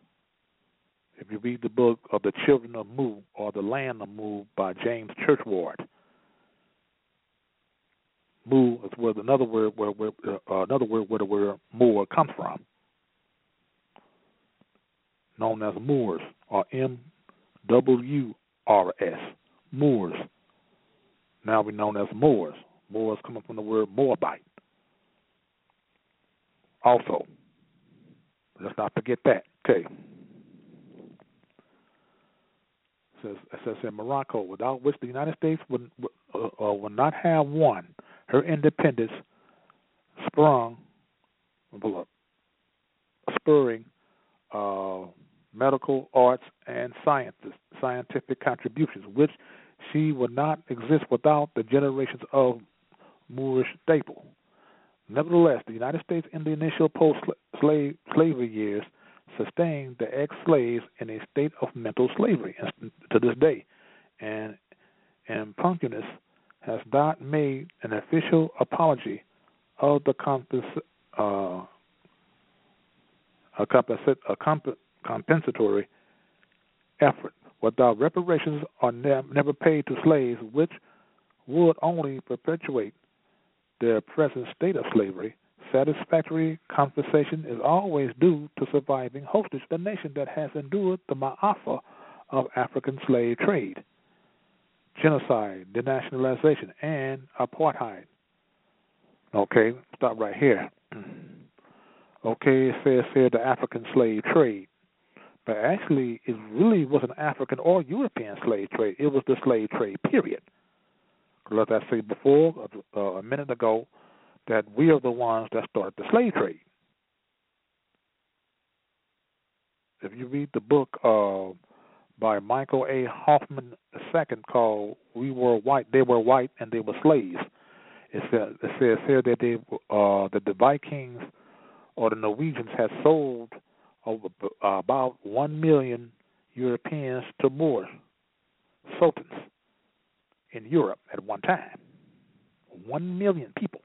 If you read the book of the Children of Mu or the Land of Mu by James Churchward, Mu is another word where the word Moor comes from, known as Moors, or M-W-R-S, Moors. Now we're known as Moors. Moors coming from the word Moabite. Also, let's not forget that. Okay. It says in Morocco, without which the United States would not have won her independence, spurring medical, arts, and scientific contributions, which she would not exist without the generations of Moorish staple. Nevertheless, the United States in the initial post-slavery years sustained the ex-slaves in a state of mental slavery to this day, and Puncunus has not made an official apology of the compensatory effort without reparations are never paid to slaves, which would only perpetuate their present state of slavery. Satisfactory compensation is always due to surviving hostage, the nation that has endured the ma'afa of African slave trade, genocide, denationalization, and apartheid. Okay, stop right here. Okay, it says here the African slave trade. But actually, it really wasn't African or European slave trade. It was the slave trade, period. Like I said before, a minute ago, that we are the ones that started the slave trade. If you read the book by Michael A. Hoffman II called We Were White, They Were White, and They Were Slaves, it says here that that the Vikings or the Norwegians had sold over about 1 million Europeans to Moor sultans in Europe at one time. 1 million people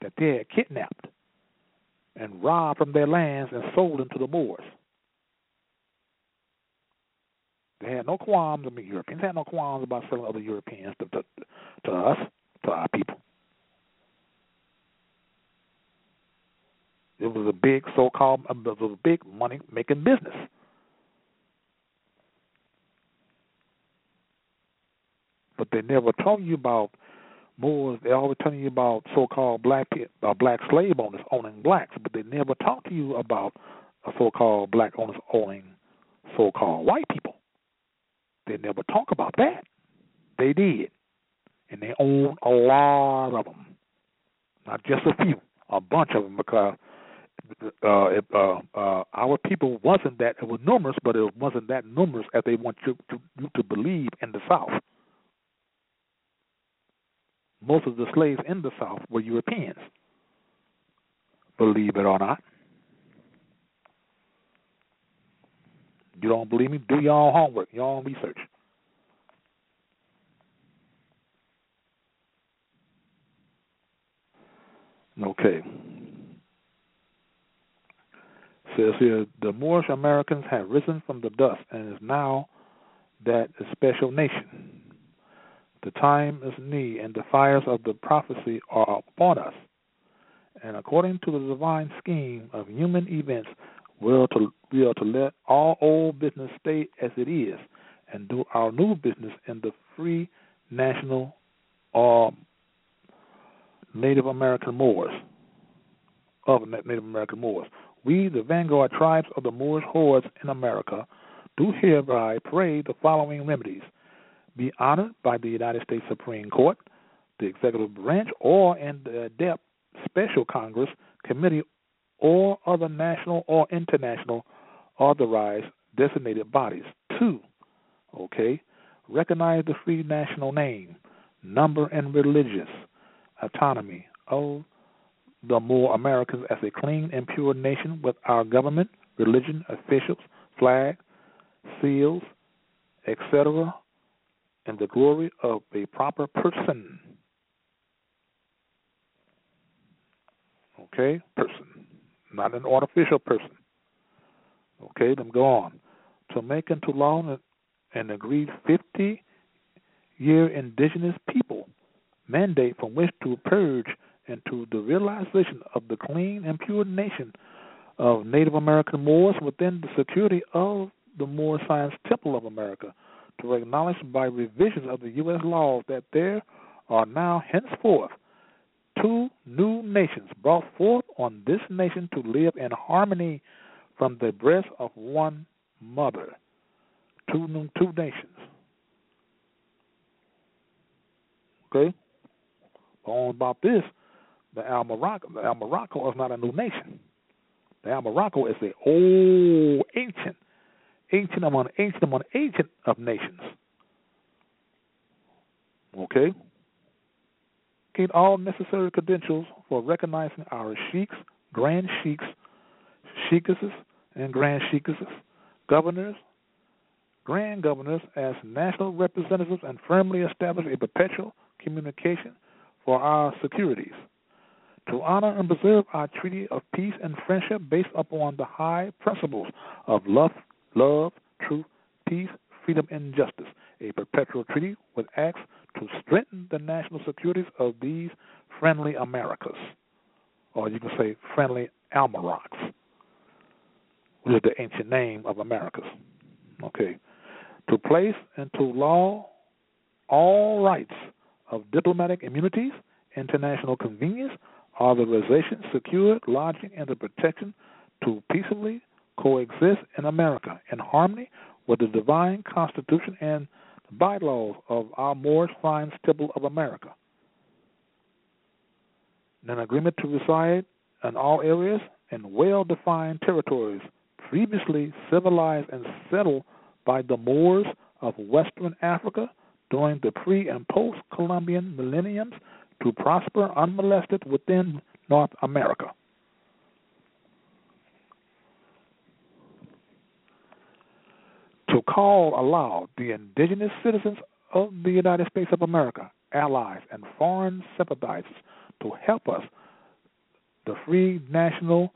that they had kidnapped and robbed from their lands and sold them to the Moors. They had no qualms. I mean, Europeans had no qualms about selling other Europeans to us, to our people. It was a big so-called, it was a big money-making business. But they never told you about Moors. They always telling you about so-called black slave owners owning blacks, but they never talk to you about a so-called black owners owning so-called white people. They never talk about that. They did, and they owned a lot of them, not just a few, a bunch of them, because our people wasn't that. It was numerous, but it wasn't that numerous as they want you to believe in the South. Most of the slaves in the South were Europeans, believe it or not. You don't believe me? Do your own homework, your own research. Okay. It says here, the Moorish Americans have risen from the dust and is now that a special nation. The time is nigh, and the fires of the prophecy are upon us. And according to the divine scheme of human events, we are to let all old business stay as it is and do our new business in the free national Native American Moors. We, the vanguard tribes of the Moorish hordes in America, do hereby pray the following remedies: be honored by the United States Supreme Court, the Executive Branch, or in the Adept Special Congress, Committee, or other national or international authorized designated bodies. 2, recognize the free national name, number, and religious autonomy of the Moor Americans as a clean and pure nation with our government, religion, officials, flag, seals, etc., and the glory of a proper person. Okay, person, not an artificial person. Okay, then go on. To make into law an agreed 50-year indigenous people mandate from which to purge and to the realization of the clean and pure nation of Native American Moors within the security of the Moor Science Temple of America, to acknowledge by revisions of the U.S. laws that there are now henceforth 2 new nations brought forth on this nation to live in harmony from the breast of one mother. 2 nations. Okay? On about this, the Al Morocco is not a new nation. The Al Morocco is the old ancient of nations. Okay? Get all necessary credentials for recognizing our sheikhs, grand sheikhs, sheikesses, and grand sheikesses, governors, grand governors as national representatives, and firmly establish a perpetual communication for our securities. To honor and preserve our treaty of peace and friendship based upon the high principles of love, truth, peace, freedom, and justice, a perpetual treaty with acts to strengthen the national securities of these friendly Americas, or you can say friendly Almorocs, which is the ancient name of Americas. Okay. To place into law all rights of diplomatic immunities, international convenience, authorization, secure lodging, and the protection to peaceably coexist in America in harmony with the divine constitution and bylaws of our Moorish Science Temple of America. An agreement to reside in all areas and well-defined territories previously civilized and settled by the Moors of Western Africa during the pre- and post-Columbian millenniums to prosper unmolested within North America. To call aloud the indigenous citizens of the United States of America, allies, and foreign sympathizers to help us, the free national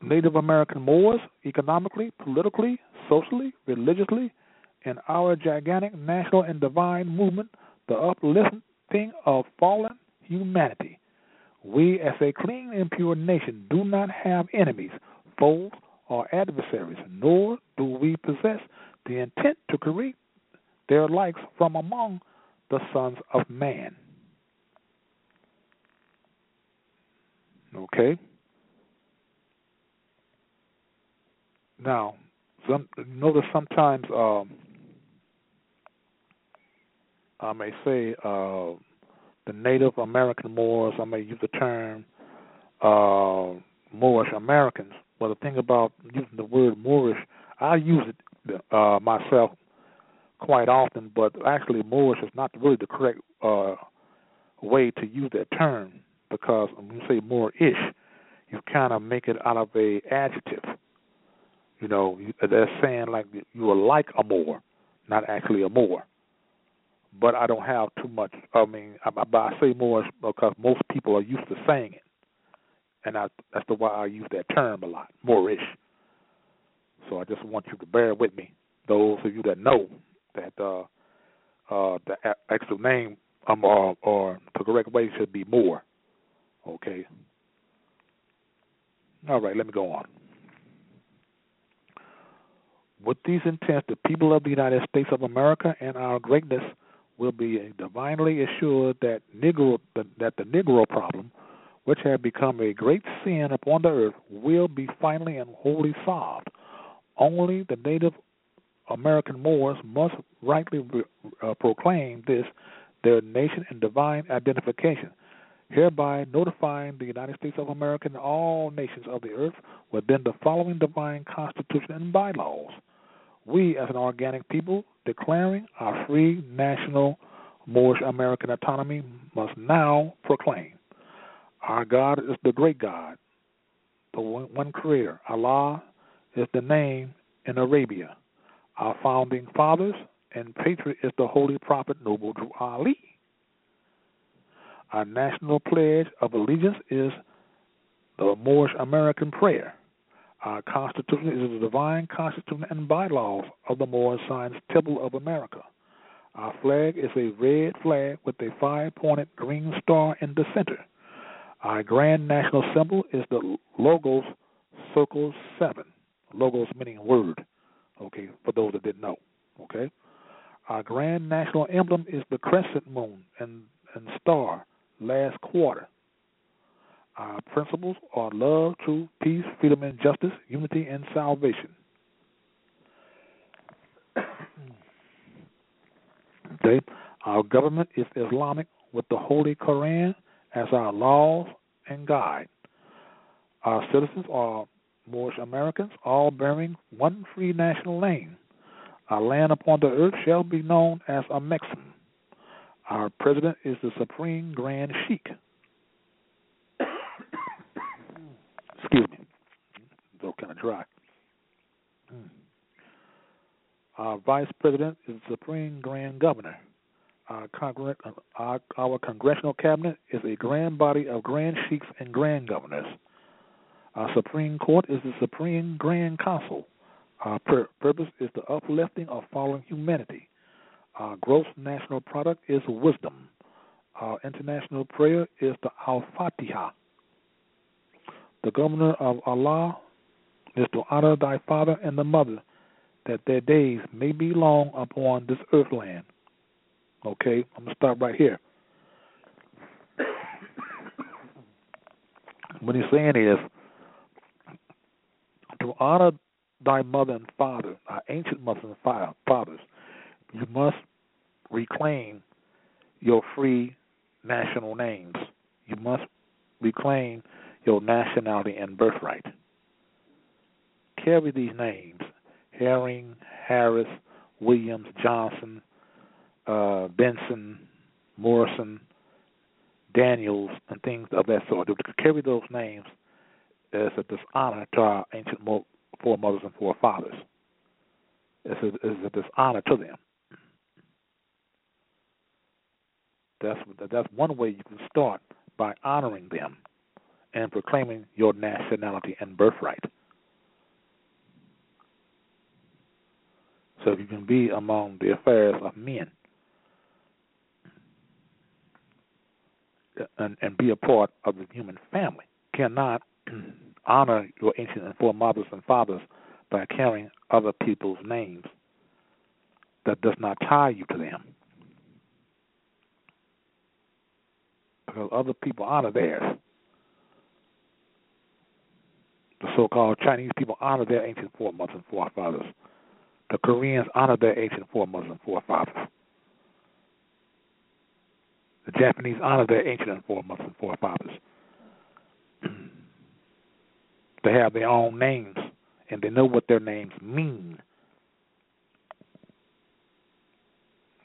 Native American Moors, economically, politically, socially, religiously, in our gigantic national and divine movement, the uplifting of fallen humanity. We, as a clean and pure nation, do not have enemies, foes, or adversaries, nor do we possess the intent to create their likes from among the sons of man. Okay. Now, notice sometimes I may say the Native American Moors, I may use the term Moorish Americans, but the thing about using the word Moorish, I use it myself quite often, but actually Moorish is not really the correct way to use that term, because when you say Moorish, you kind of make it out of an adjective. You know, they're saying like you are like a Moor, not actually a Moor. But I don't have too much. I mean, I say Moorish because most people are used to saying it, and that's the why I use that term a lot, Moorish. So I just want you to bear with me, those of you that know that the actual name or the correct way should be Moor. Okay. All right, let me go on. With these intents, the people of the United States of America and our greatness will be divinely assured that the Negro problem, which had become a great sin upon the earth, will be finally and wholly solved. Only the Native American Moors must rightly proclaim this, their nation and divine identification, hereby notifying the United States of America and all nations of the earth within the following divine constitution and bylaws. We, as an organic people, declaring our free national Moorish American autonomy, must now proclaim. Our God is the great God, the one creator. Allah is the name in Arabia. Our founding fathers and patriot is the holy prophet Noble Drew Ali. Our national pledge of allegiance is the Moorish American prayer. Our Constitution is the divine Constitution and bylaws of the Moor Science Temple of America. Our flag is a red flag with a five-pointed green star in the center. Our grand national symbol is the Logos Circle 7. Logos meaning word, okay, for those that didn't know, okay? Our grand national emblem is the crescent moon and star, last quarter. Our principles are love, truth, peace, freedom, and justice, unity, and salvation. Okay. Our government is Islamic with the Holy Quran as our laws and guide. Our citizens are Moorish Americans, all bearing one free national name. Our land upon the earth shall be known as a Mexican. Our president is the Supreme Grand Sheikh. Excuse me. It's all kind of dry. Our vice president is the Supreme Grand Governor. Our congressional cabinet is a grand body of grand sheikhs and grand governors. Our Supreme Court is the Supreme Grand Council. Our purpose is the uplifting of fallen humanity. Our gross national product is wisdom. Our international prayer is the Al Fatiha. The governor of Allah is to honor thy father and the mother, that their days may be long upon this earth land. Okay, I'm going to stop right here. What he's saying is, to honor thy mother and father, our ancient mothers and fathers, you must reclaim your free national names. You must reclaim your nationality and birthright. carry these names: Herring, Harris, Williams, Johnson, Benson, Morrison, Daniels, and things of that sort. To carry those names is a dishonor to our ancient foremothers and forefathers. It's a dishonor to them. That's one way you can start, by honoring them and proclaiming your nationality and birthright. So if you can be among the affairs of men and be a part of the human family, cannot honor your ancient and foremothers and fathers by carrying other people's names that does not tie you to them. Because other people honor theirs. The so-called Chinese people honor their ancient foremothers and forefathers. The Koreans honor their ancient foremothers and forefathers. The Japanese honor their ancient foremothers and forefathers. They have their own names, and they know what their names mean.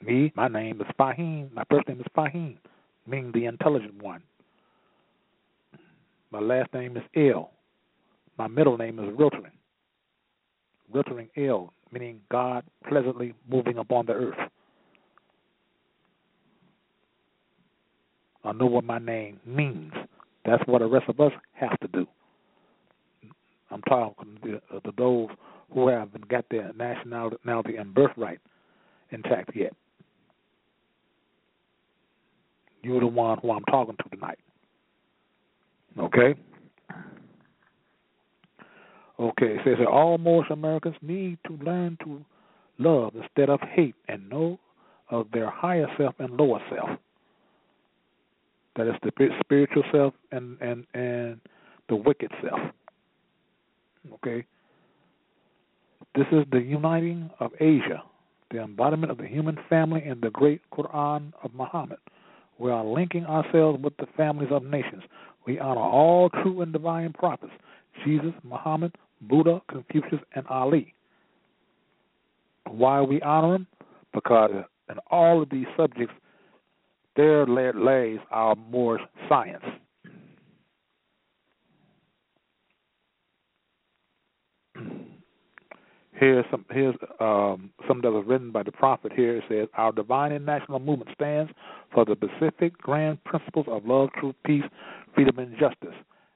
Me, my name is Faheem. My first name is Faheem, meaning the intelligent one. My last name is El. My middle name is Rotaring. Rotaring El, meaning God pleasantly moving upon the earth. I know what my name means. That's what the rest of us have to do. I'm talking to those who haven't got their nationality and birthright intact yet. You're the one who I'm talking to tonight. Okay? Okay, it says that all Moorish Americans need to learn to love instead of hate and know of their higher self and lower self. That is the spiritual self and the wicked self. Okay? This is the uniting of Asia, the embodiment of the human family and the great Quran of Muhammad. We are linking ourselves with the families of nations. We honor all true and divine prophets, Jesus, Muhammad, Buddha, Confucius, and Ali. Why we honor them? Because in all of these subjects, there lays our Moorish science. Here's some that was written by the prophet here. It says, our divine and national movement stands for the specific grand principles of love, truth, peace, freedom, and justice.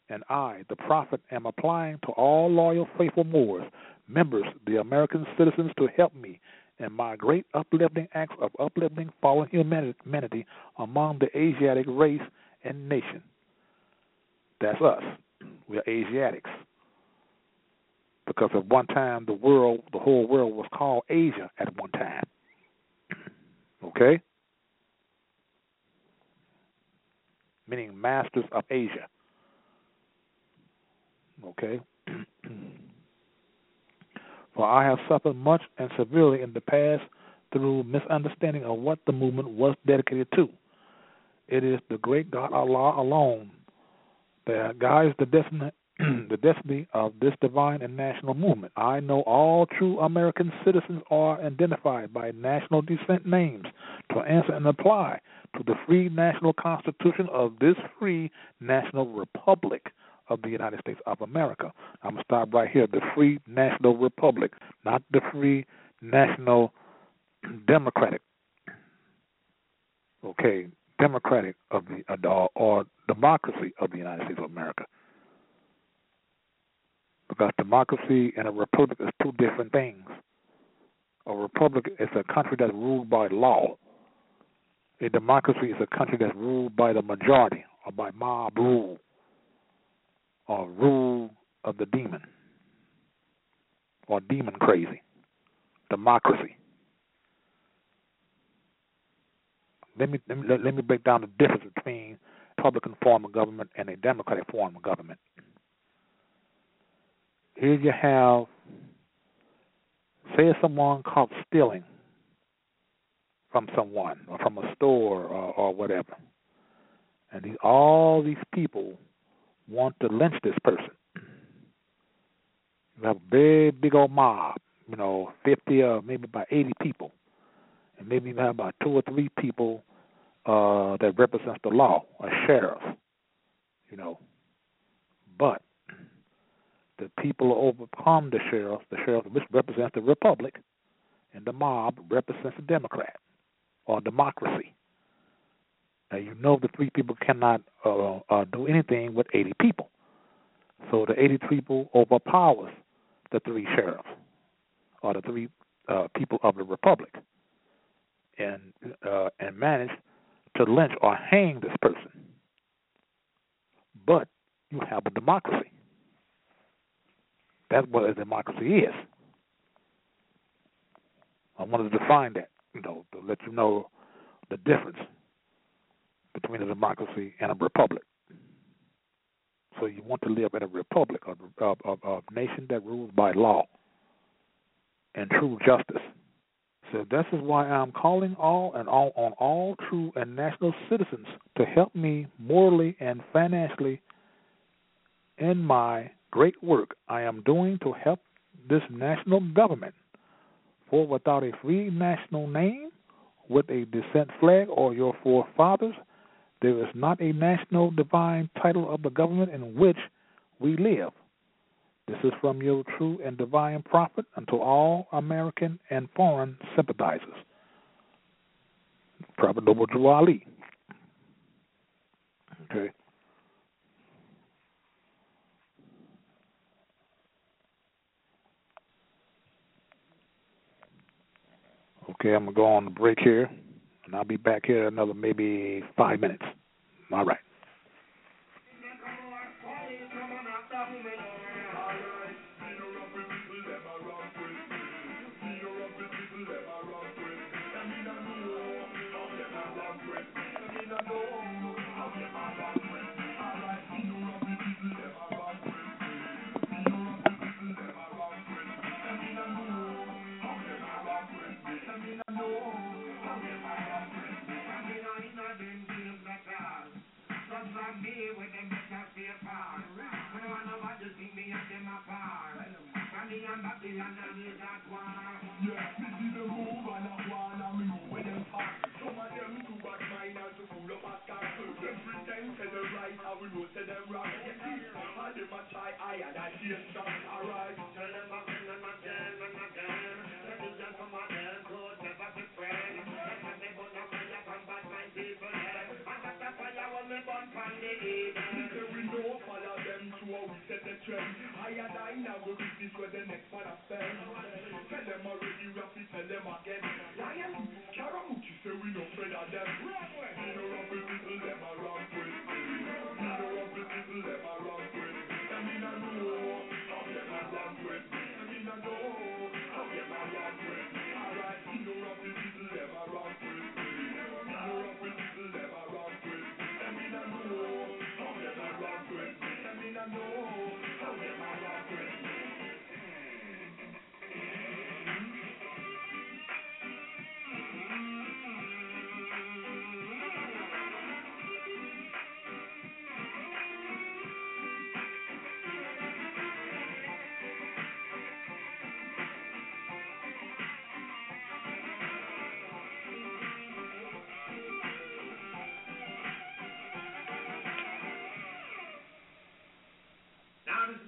And I, the prophet, am applying to all loyal, faithful Moors, members, the American citizens, to help me in my great uplifting acts of uplifting fallen humanity among the Asiatic race and nation. That's us. We are Asiatics. Because at one time, the whole world was called Asia at one time. Okay? Meaning masters of Asia. Okay? For I have suffered much and severely in the past through misunderstanding of what the movement was dedicated to. It is the great God Allah alone that guides the destiny of this divine and national movement. I know all true American citizens are identified by national descent names to answer and apply to the free national constitution of this free national republic of the United States of America. I'm going to stop right here. The free national republic, not the free national democratic. Okay, democratic of the or democracy of the United States of America. Because democracy and a republic is two different things. A republic is a country that's ruled by law. A democracy is a country that's ruled by the majority, or by mob rule, or rule of the demon, or demon crazy. Democracy. Let me break down the difference between a Republican form of government and a Democratic form of government. Here you have, say someone caught stealing from someone or from a store or whatever, and all these people want to lynch this person. They have a big old mob, 50 or maybe about 80 people. And maybe even have about 2 or 3 people that represents the law, a sheriff, But the people overcome the sheriff. The sheriff represents the republic, and the mob represents the Democrat or democracy. Now, the 3 people cannot do anything with 80 people. So the 80 people overpowers the 3 sheriffs or the 3 people of the republic and manage to lynch or hang this person. But you have a democracy. That's what a democracy is. I wanted to define that, to let you know the difference between a democracy and a republic. So you want to live in a republic, a nation that rules by law and true justice. So this is why I'm calling on all true and national citizens to help me morally and financially in my great work I am doing to help this national government. For without a free national name, with a descent flag or your forefathers, there is not a national divine title of the government in which we live. This is from your true and divine prophet unto all American and foreign sympathizers. Prophet Noble Drew Ali. Okay. Okay, I'm going to go on the break here. And I'll be back here another maybe 5 minutes. All right.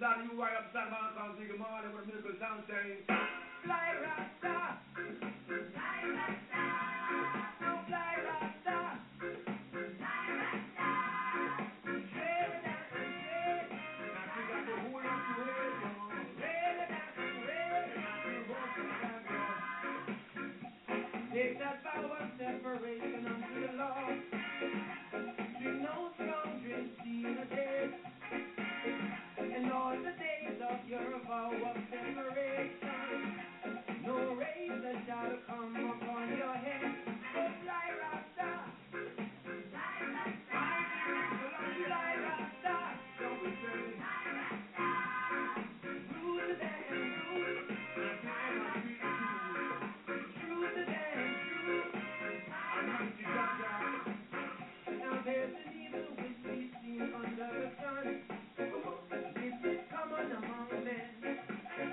You are upside down, sounds like a modern with musical sound saying, fly Rasta, fly Rasta, fly Rasta, fly Rasta, trail that way, now you got the whole of the way, trail that way, now you walk the jungle. Take that vow of separation unto the Lord, you know some dreams in a day. In all the days of your vow of separation, no razor shall come upon your head. Fly Rasta, fly Rasta, fly Rasta, don't return. Rule the day and rule, and I must be true. Rule the day and rule, and I must be true. Now there's an evil which we see under the sun. It's common among men.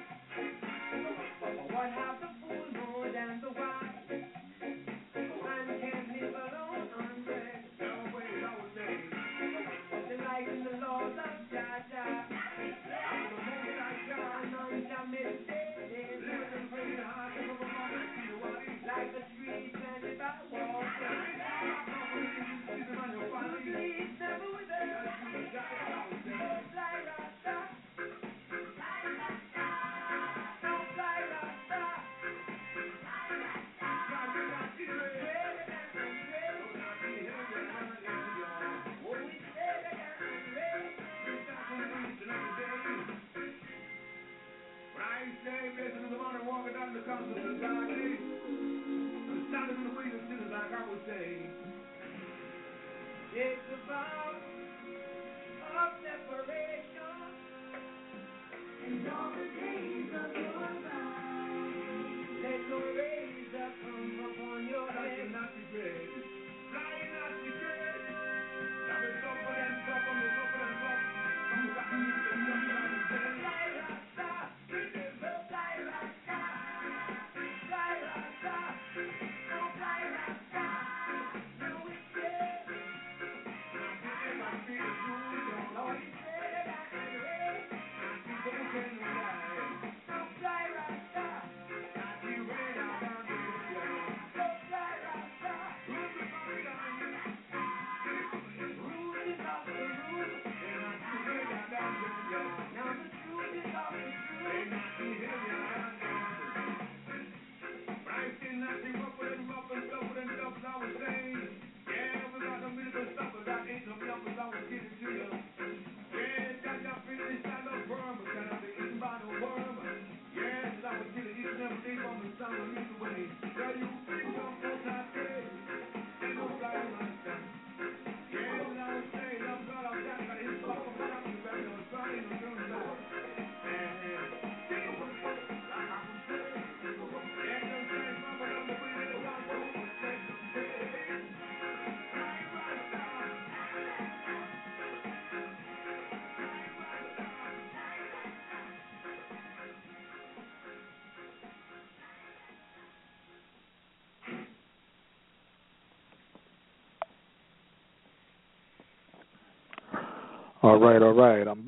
All right. I'm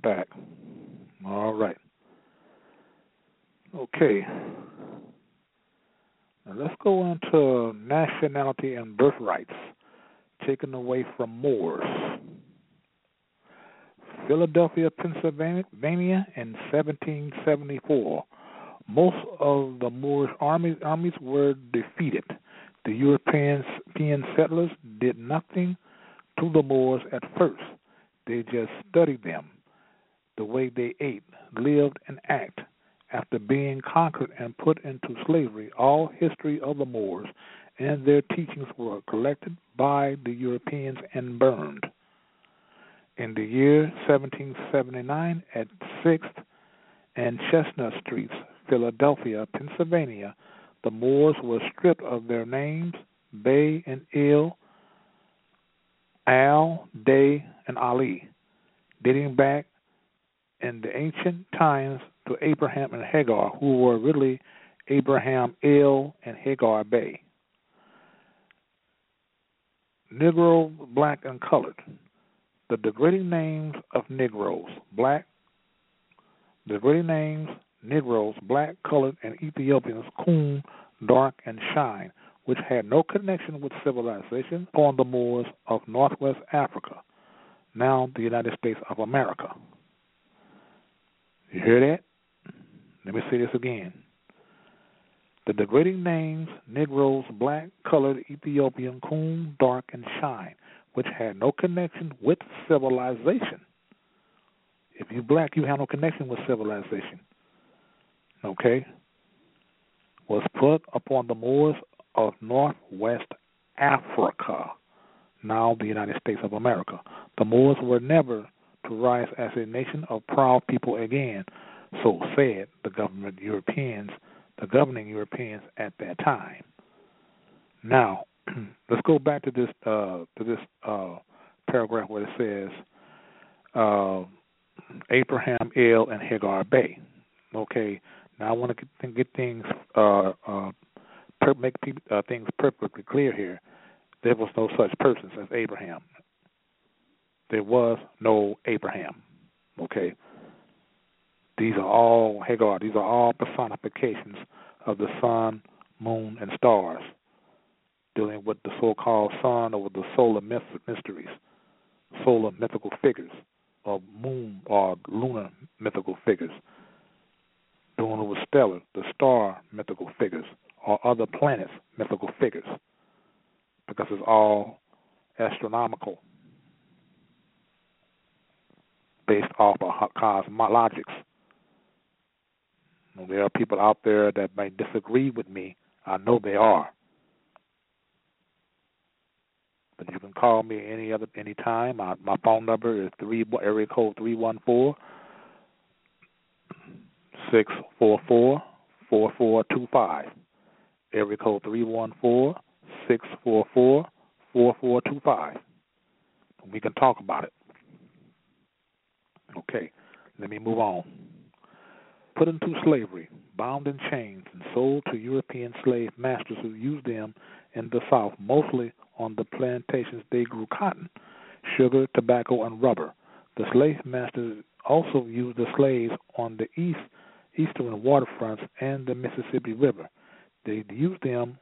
back. All right. Okay. Now let's go into nationality and birthrights taken away from Moors. Philadelphia, Pennsylvania in 1774. Most of the Moorish armies were defeated. The European settlers did nothing to the Moors at first. They just studied them, the way they ate, lived, and acted. After being conquered and put into slavery, all history of the Moors and their teachings were collected by the Europeans and burned. In the year 1779, at 6th and Chestnut Streets, Philadelphia, Pennsylvania, the Moors were stripped of their names, Bey and El, Al, Day, and Ali, dating back in the ancient times to Abraham and Hagar, who were really Abraham El and Hagar Bey. Negro, black, and colored. The degrading names of Negroes, black, colored, and Ethiopians, Coon, Dark, and Shine, which had no connection with civilization upon the Moors of northwest Africa, now the United States of America. You hear that? Let me say this again. The degrading names, Negroes, black, colored, Ethiopian, Coon, Dark, and Shine, which had no connection with civilization. If you black, you have no connection with civilization. Okay? Was put upon the Moors of northwest Africa, now the United States of America. The Moors were never to rise as a nation of proud people again, so said the governing Europeans at that time. Now, let's go back to this paragraph where it says Abraham El and Hagar Bey. Okay, now I want to get things make things perfectly clear here. There was no such persons as Abraham. There was no Abraham. Okay? These are all Hagar. These are all personifications of the sun, moon, and stars, dealing with the so-called sun or the solar mysteries, solar mythical figures, or moon or lunar mythical figures, dealing with stellar, the star mythical figures, or other planets, mythical figures, because it's all astronomical, based off of cosmologics. And there are people out there that may disagree with me. I know they are. But you can call me any time. My phone number is area code 314-644-4425. Area code 314-644-4425. We can talk about it. Okay, let me move on. Put into slavery, bound in chains, and sold to European slave masters who used them in the South, mostly on the plantations they grew cotton, sugar, tobacco, and rubber. The slave masters also used the slaves on the eastern waterfronts and the Mississippi River. They used them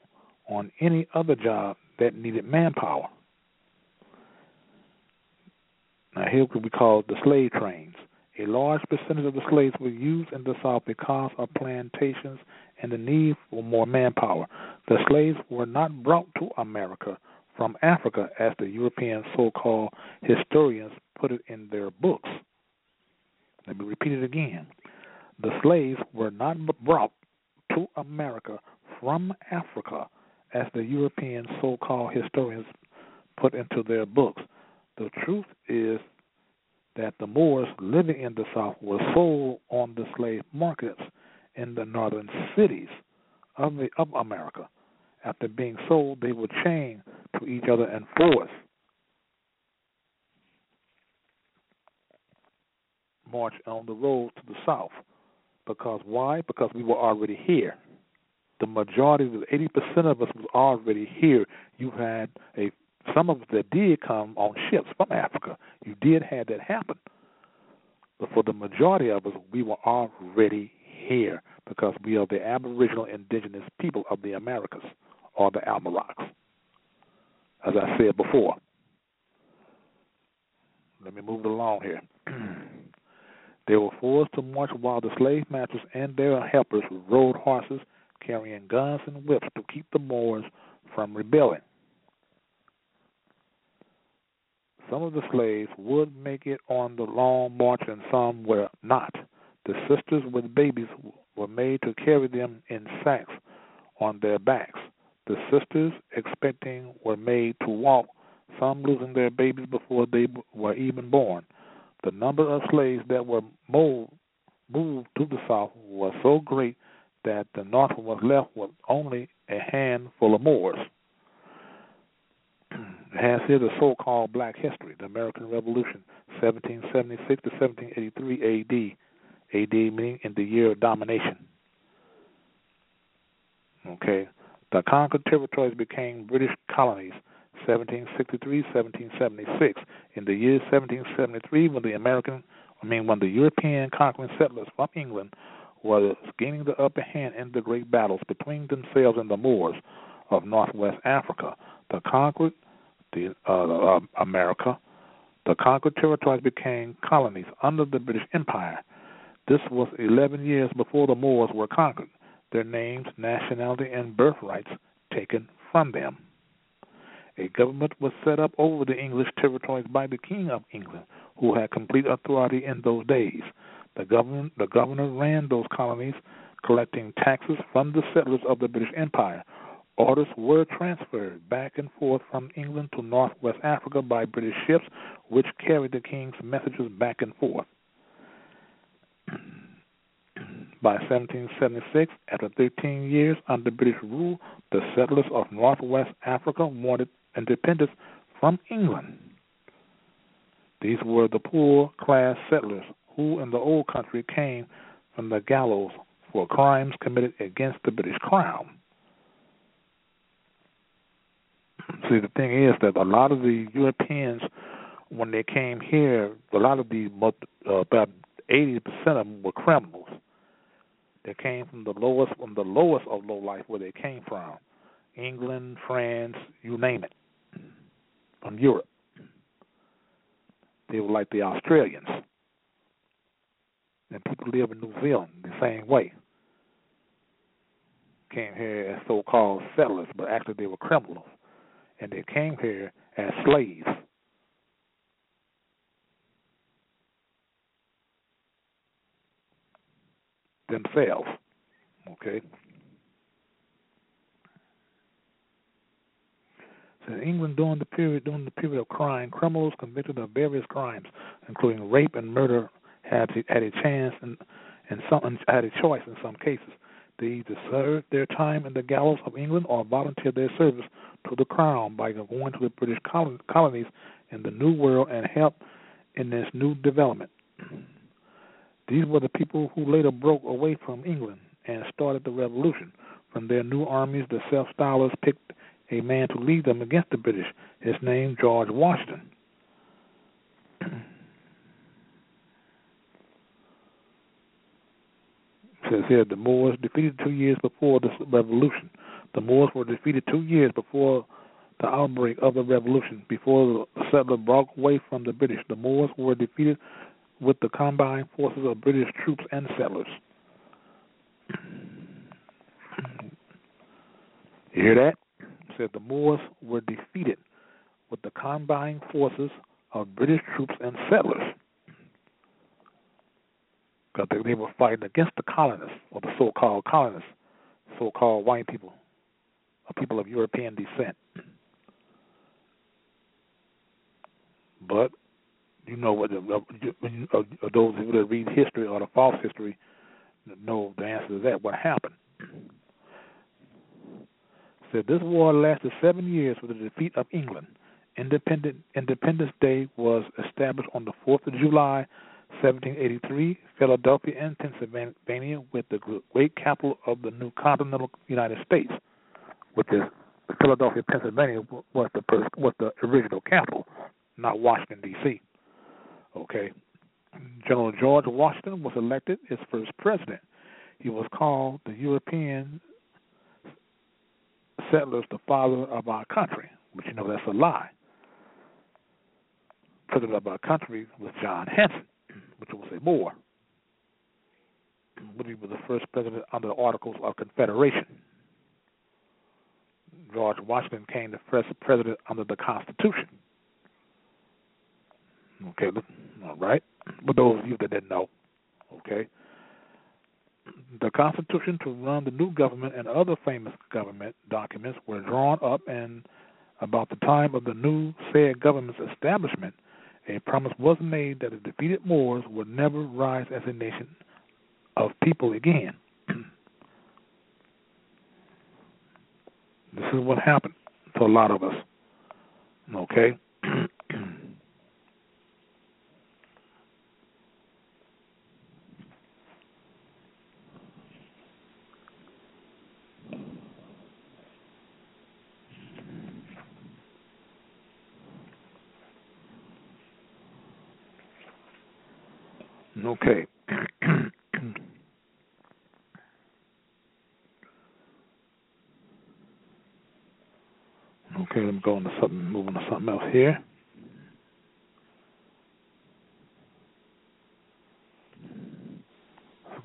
on any other job that needed manpower. Now, here we call the slave trains. A large percentage of the slaves were used in the South because of plantations and the need for more manpower. The slaves were not brought to America from Africa, as the European so-called historians put it in their books. Let me repeat it again. The slaves were not brought to America from Africa, as the European so-called historians put into their books. The truth is that the Moors living in the South were sold on the slave markets in the northern cities of America. After being sold, they were chained to each other and forced march on the road to the South. Because why? Because we were already here. The majority, 80% of us, was already here. You had some of us that did come on ships from Africa. You did have that happen. But for the majority of us, we were already here because we are the aboriginal indigenous people of the Americas, or the Al Morocco, as I said before. Let me move along here. They were forced to march while the slave masters and their helpers rode horses, carrying guns and whips to keep the Moors from rebelling. Some of the slaves would make it on the long march and some were not. The sisters with babies were made to carry them in sacks on their backs. The sisters expecting were made to walk, some losing their babies before they were even born. The number of slaves that were moved to the South was so great that the North was left with only a handful of Moors. It has here the so-called Black history, the American Revolution, 1776 to 1783 AD, AD meaning in the year of domination. Okay, the conquered territories became British colonies, 1763, 1776. In the year 1773, when the European conquering settlers from England were gaining the upper hand in the great battles between themselves and the Moors of northwest Africa, the conquered territories became colonies under the British Empire. This was 11 years before the Moors were conquered, their names, nationality, and birthrights taken from them. A government was set up over the English territories by the King of England, who had complete authority in those days. The governor ran those colonies, collecting taxes from the settlers of the British Empire. Orders were transferred back and forth from England to northwest Africa by British ships, which carried the king's messages back and forth. By 1776, after 13 years under British rule, the settlers of northwest Africa wanted independence from England. These were the poor class settlers who in the old country came from the gallows for crimes committed against the British crown. See, the thing is that a lot of the Europeans, when they came here, a lot of these, about 80% of them were criminals. They came from the lowest of low life where they came from, England, France, you name it, from Europe. They were like the Australians. And people live in New Zealand the same way. Came here as so-called settlers, but actually they were criminals. And they came here as slaves. Themselves. Okay? So England during the period of crime, criminals convicted of various crimes, including rape and murder, had a choice in some cases. They either served their time in the gallows of England or volunteered their service to the crown by going to the British colonies in the New World and helped in this new development. These were the people who later broke away from England and started the revolution. From their new armies, the self-stylers picked a man to lead them against the British, his name George Washington. It says here, the Moors defeated 2 years before the revolution. The Moors were defeated 2 years before the outbreak of the revolution, before the settlers broke away from the British. The Moors were defeated with the combined forces of British troops and settlers. You hear that? It said the Moors were defeated with the combined forces of British troops and settlers. Because they were fighting against the colonists, or the so-called colonists, so-called white people, or people of European descent. But you know what? Those who really read history or the false history know the answer to that. What happened? Said this war lasted 7 years with the defeat of England. Independence Day was established on the 4th of July, 1783, Philadelphia and Pennsylvania, with the great capital of the new continental United States, which is Philadelphia, Pennsylvania, was the original capital, not Washington, D.C. Okay. General George Washington was elected his first president. He was called the European settlers the father of our country, which you know that's a lie. President of our country was John Hanson, which was a Moor, which was the first president under the Articles of Confederation. George Washington became the first president under the Constitution. Okay, all right. For those of you that didn't know, okay. The Constitution to run the new government and other famous government documents were drawn up, and about the time of the new said government's establishment, a promise was made that the defeated Moors would never rise as a nation of people again. This is what happened to a lot of us, okay? Okay. Okay, let me go on to something, move on to something else here.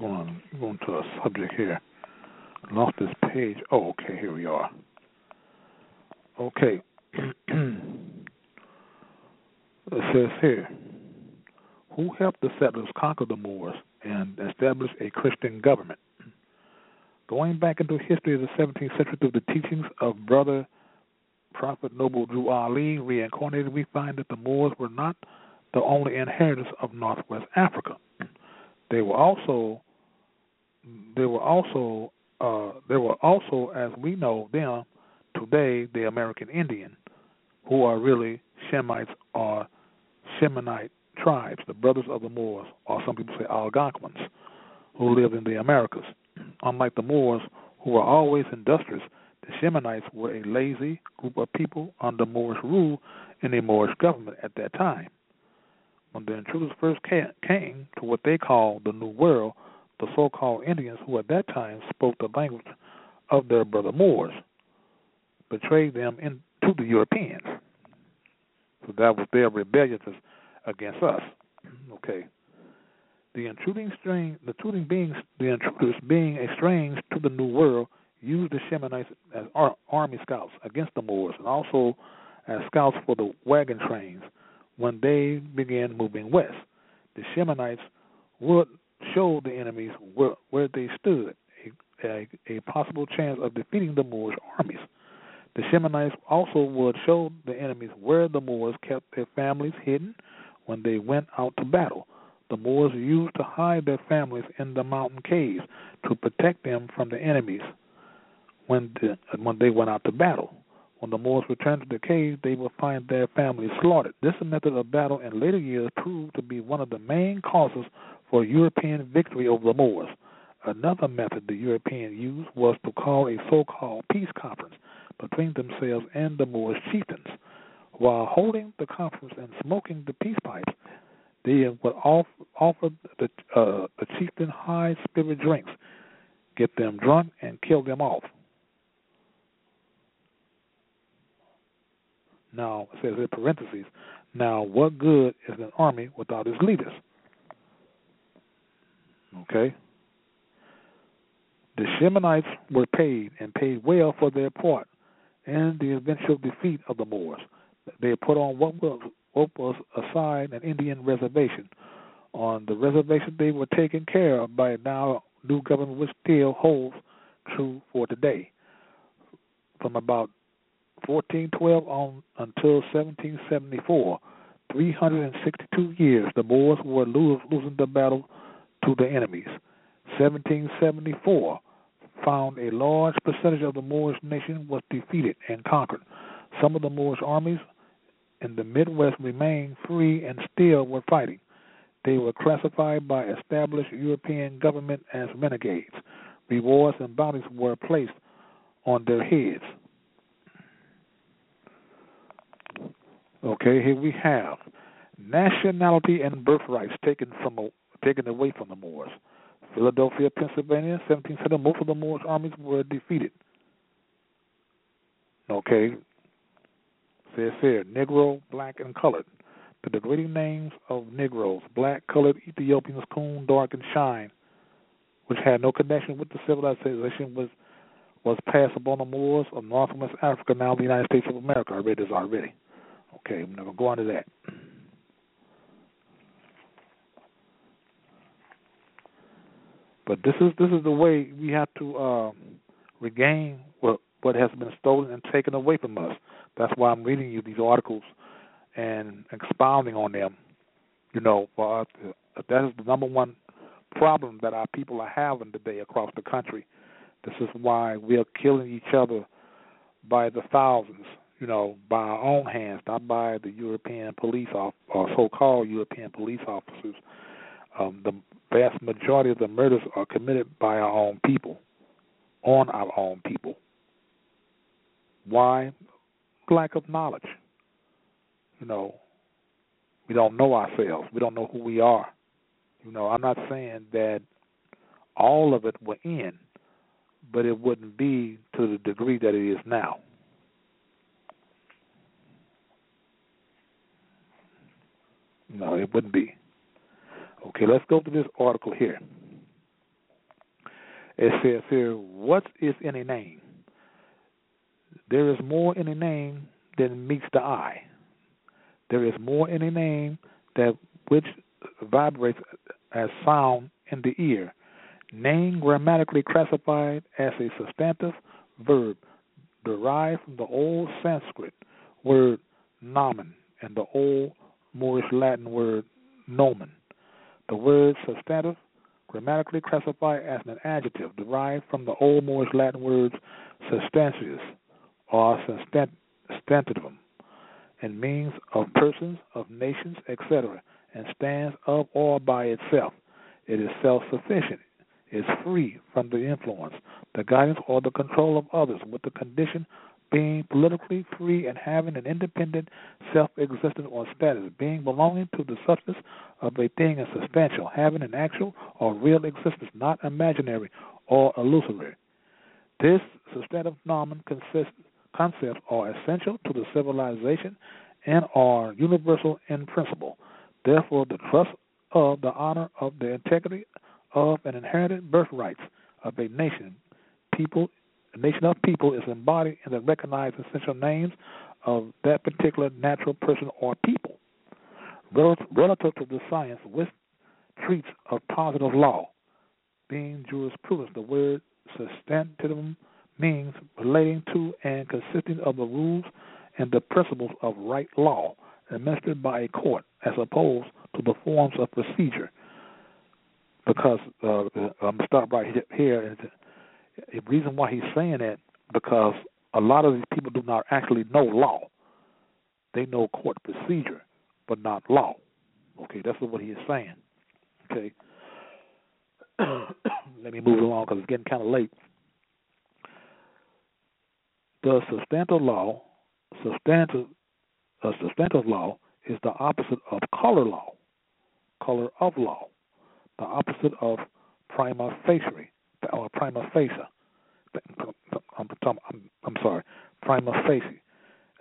I'm going to a subject here. Lost this page. Oh, okay, here we are. Okay. It says here, who helped the settlers conquer the Moors and establish a Christian government? Going back into history of the 17th century through the teachings of Brother Prophet Noble Drew Ali, reincarnated, we find that the Moors were not the only inheritors of Northwest Africa. They were also, as we know them today, the American Indian, who are really Shemites or Sheminite tribes, the brothers of the Moors, or some people say Algonquins, who lived in the Americas. Unlike the Moors, who were always industrious, the Sheminites were a lazy group of people under Moorish rule in a Moorish government at that time. When the intruders first came to what they called the New World, the so-called Indians, who at that time spoke the language of their brother Moors, betrayed them to the Europeans. So that was their rebellion against us. Okay. The intruders being estranged to the New World used the Sheminites as army scouts against the Moors, and also as scouts for the wagon trains when they began moving west. The Sheminites would show the enemies where they stood, a possible chance of defeating the Moorish armies. The Sheminites also would show the enemies where the Moors kept their families hidden when they went out to battle. The Moors used to hide their families in the mountain caves to protect them from the enemies when they went out to battle. When the Moors returned to the caves, they would find their families slaughtered. This method of battle in later years proved to be one of the main causes for European victory over the Moors. Another method the Europeans used was to call a so-called peace conference between themselves and the Moorish chieftains. While holding the conference and smoking the peace pipes, they would offer the chieftain high spirit drinks, get them drunk, and kill them off. Now, it says in parentheses, now what good is an army without its leaders? Okay. The Sheminites were paid, and paid well for their part, in the eventual defeat of the Moors. They put on what was assigned an Indian reservation. On the reservation, they were taken care of by now new government, which still holds true for today. From about 1412 on until 1774, 362 years, the Moors were losing the battle to the enemies. 1774 found a large percentage of the Moorish nation was defeated and conquered. Some of the Moorish armies in the Midwest remained free and still were fighting. They were classified by established European government as renegades. Rewards and bounties were placed on their heads. Okay, here we have nationality and birthrights taken away from the Moors. Philadelphia, Pennsylvania, 1770, most of the Moorish armies were defeated. Okay. Says here, Negro, black, and colored. The degrading names of Negroes, black, colored, Ethiopians, coon, dark, and shine, which had no connection with the civilization, was passed upon the Moors of Northwest Africa, now the United States of America. I read this already. Okay, I'm going to go on to that. But this is the way we have to regain what has been stolen and taken away from us. That's why I'm reading you these articles and expounding on them. You know, that is the number one problem that our people are having today across the country. This is why we are killing each other by the thousands, you know, by our own hands, not by the European police or so-called European police officers. The vast majority of the murders are committed by our own people, on our own people. Why? Lack of knowledge. You know, we don't know ourselves. We don't know who we are. You know, I'm not saying that all of it were in, but it wouldn't be to the degree that it is now. No, it wouldn't be. Okay, let's go to this article here. It says here, what is in a name? There is more in a name than meets the eye. There is more in a name that which vibrates as sound in the ear. Name grammatically classified as a substantive verb derived from the old Sanskrit word nomen and the old Moorish Latin word nomen. The word substantive, grammatically classified as an adjective, derived from the Old Moorish Latin words substantius or substantivum, and means of persons, of nations, etc., and stands of or by itself. It is self-sufficient, is free from the influence, the guidance, or the control of others, with the condition being politically free and having an independent self-existent or status, being belonging to the substance of a thing and substantial, having an actual or real existence, not imaginary or illusory. This substantive nomen concepts are essential to the civilization and are universal in principle. Therefore, the trust of the honor of the integrity of an inherited birthrights of a nation, people, nation of people is embodied in the recognized essential names of that particular natural person or people. Relative to the science which treats of positive law, being jurisprudence, the word substantivum means relating to and consisting of the rules and the principles of right law administered by a court as opposed to the forms of procedure. Because, I'm going to stop right here. The reason why he's saying that, because a lot of these people do not actually know law. They know court procedure, but not law. Okay, that's what he is saying. Okay. Let me move along because it's getting kind of late. The substantive law is the opposite of color of law, the opposite of prima facie,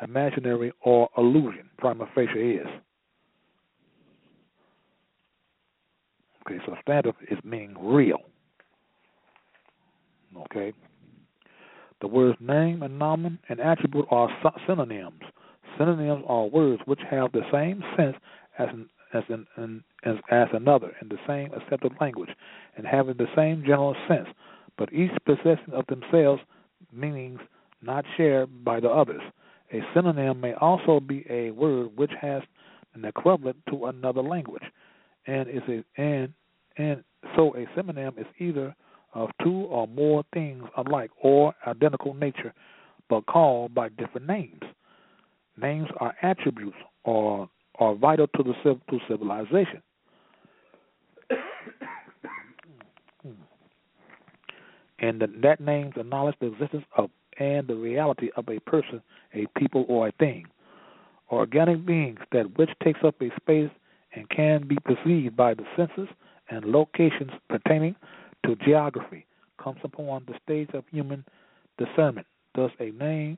imaginary or illusion. Prima facie is. Okay, so substantive is meaning real. Okay. The words name and nomen and attribute are synonyms. Synonyms are words which have the same sense as another in the same accepted language and having the same general sense, but each possessing of themselves meanings not shared by the others. A synonym may also be a word which has an equivalent to another language, and so a synonym is either of two or more things alike or identical nature, but called by different names. Names are attributes or are vital to civilization. And that names acknowledge the existence of and the reality of a person, a people, or a thing. Organic beings, that which takes up a space and can be perceived by the senses and locations pertaining to geography, comes upon the stage of human discernment. Thus, a name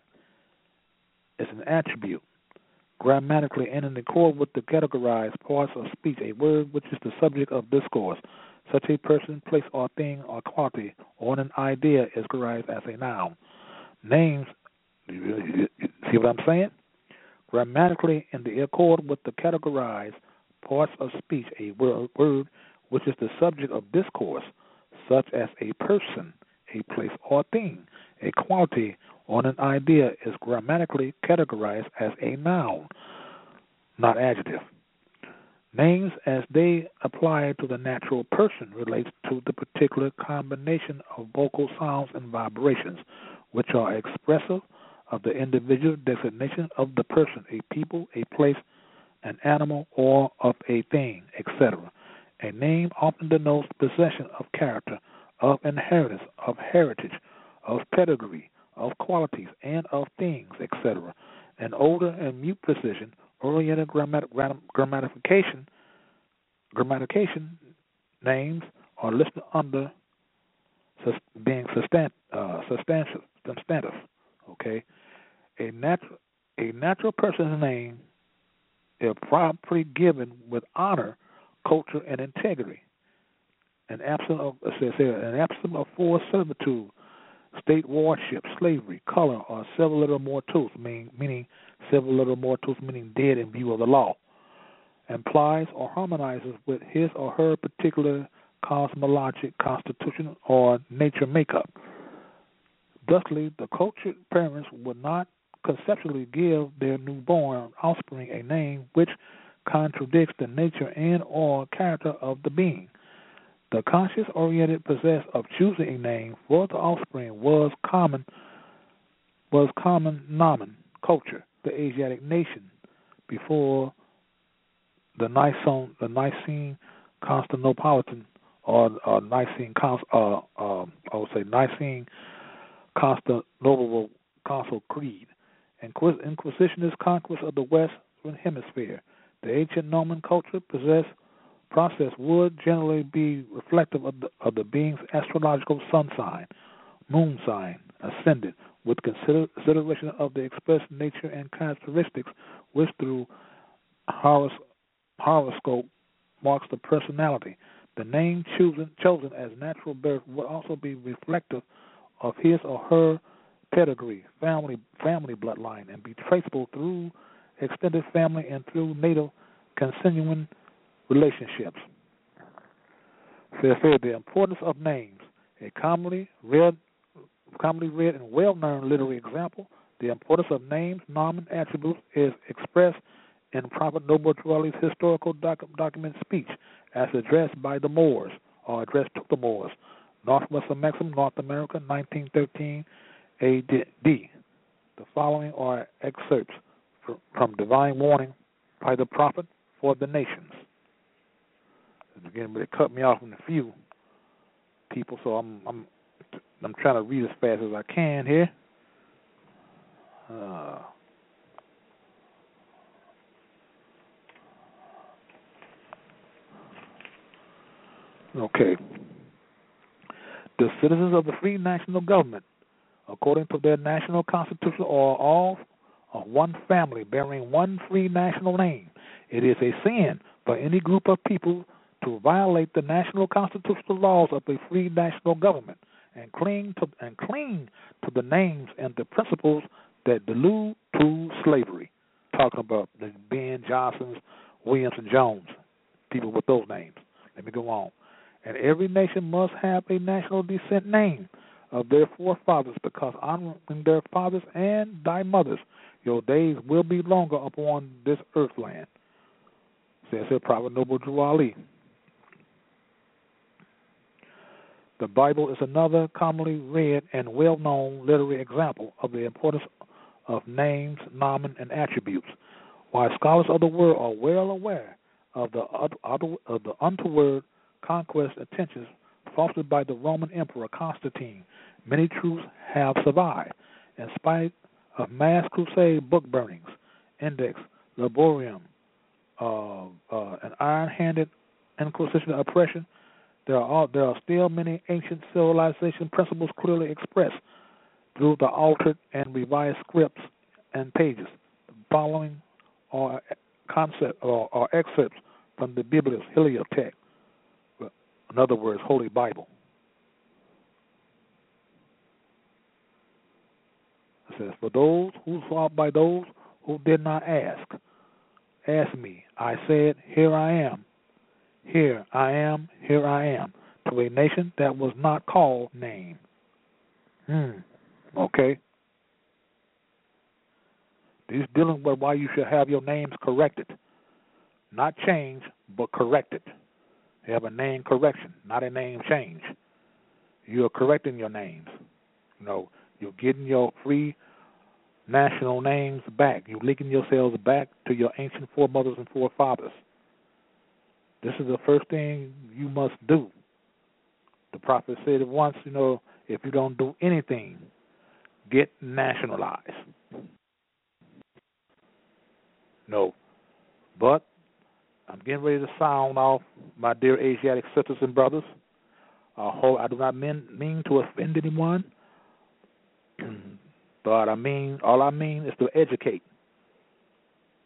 is an attribute. Grammatically and in accord with the categorized parts of speech, a word which is the subject of discourse, such a person, place, or thing, or quality, or an idea is categorized as a noun. Names, see what I'm saying? Grammatically in the accord with the categorized parts of speech, a word which is the subject of discourse, such as a person, a place, or thing, a quality, or an idea is grammatically categorized as a noun, not adjective. Names as they apply to the natural person relates to the particular combination of vocal sounds and vibrations, which are expressive of the individual designation of the person, a people, a place, an animal, or of a thing, etc. A name often denotes possession of character, of inheritance, of heritage, of pedigree, of qualities, and of things, etc. An older and mute precision, oriented grammatification names are listed under being substantive. Okay, a natural person's name is properly given with honor, culture, and integrity, an absence of forced servitude, state warship, slavery, color, or civil liberal mortus meaning dead in view of the law, implies or harmonizes with his or her particular cosmologic constitution or nature makeup. Thusly, the cultured parents would not conceptually give their newborn offspring a name which contradicts the nature and or character of the being. The conscious-oriented process of choosing a name for the offspring was common nomen culture, the Asiatic nation, before the Nicene Constantinopolitan or Nicene Constantinople Council Creed, Inquisitionist conquest of the Western Hemisphere. The ancient nomenclature process would generally be reflective of the being's astrological sun sign, moon sign, ascendant, with consideration of the expressed nature and characteristics which through horoscope marks the personality. The name chosen as natural birth would also be reflective of his or her pedigree, family bloodline, and be traceable through extended family and through native continuing relationships. The importance of names. A commonly read commonly read and well-known literary example, the importance of names, nomen, attributes is expressed in Prophet Noble Drew Ali's historical document speech as addressed by the Moors, or addressed to the Moors, Northwestern Maxim, North America, 1913 A.D. The following are excerpts from Divine Warning by the Prophet for the Nations. And again, but it cut me off from a few people, so I'm trying to read as fast as I can here. Okay. The citizens of the free national government, according to their national constitution, are all of one family, bearing one free national name. It is a sin for any group of people to violate the national constitutional laws of a free national government and cling to the names and the principles that delude to slavery. Talking about the Ben Johnsons, Williams, and Jones, people with those names. Let me go on. And every nation must have a national descent name of their forefathers, because honoring their fathers and thy mothers, your days will be longer upon this earthland, says the Prophet Noble Drew Ali. The Bible is another commonly read and well-known literary example of the importance of names, nomen, and attributes. While scholars of the world are well aware of the untoward conquest intentions fostered by the Roman Emperor Constantine, many truths have survived, in spite of mass crusade book burnings, index, laborium, an iron-handed inquisition of oppression. There are still many ancient civilization principles clearly expressed through the altered and revised scripts and pages. The following are excerpts from the Biblos Heliotext, in other words, Holy Bible. It says, "For those who sought by those who did not ask me, I said, here I am. Here I am, here I am," to a nation that was not called name. Okay. This is dealing with why you should have your names corrected. Not changed, but corrected. You have a name correction, not a name change. You are correcting your names. You know, you're getting your free national names back. You're linking yourselves back to your ancient foremothers and forefathers. This is the first thing you must do. The prophet said it once, you know, if you don't do anything, get nationalized. No. But I'm getting ready to sound off, my dear Asiatic sisters and brothers. I do not mean to offend anyone, but all I mean is to educate.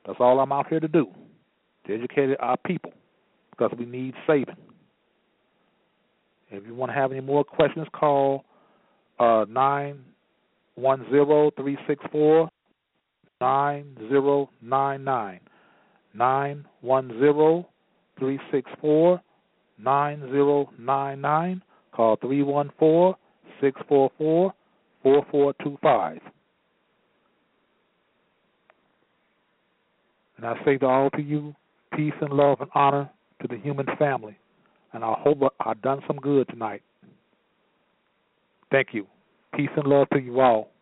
That's all I'm out here to do, to educate our people. Because we need saving. If you want to have any more questions, call 910-364-9099. 910-364-9099. Call 314-644-4425. And I say to all to you, peace and love and honor to the human family, and I hope I've done some good tonight. Thank you. Peace and love to you all.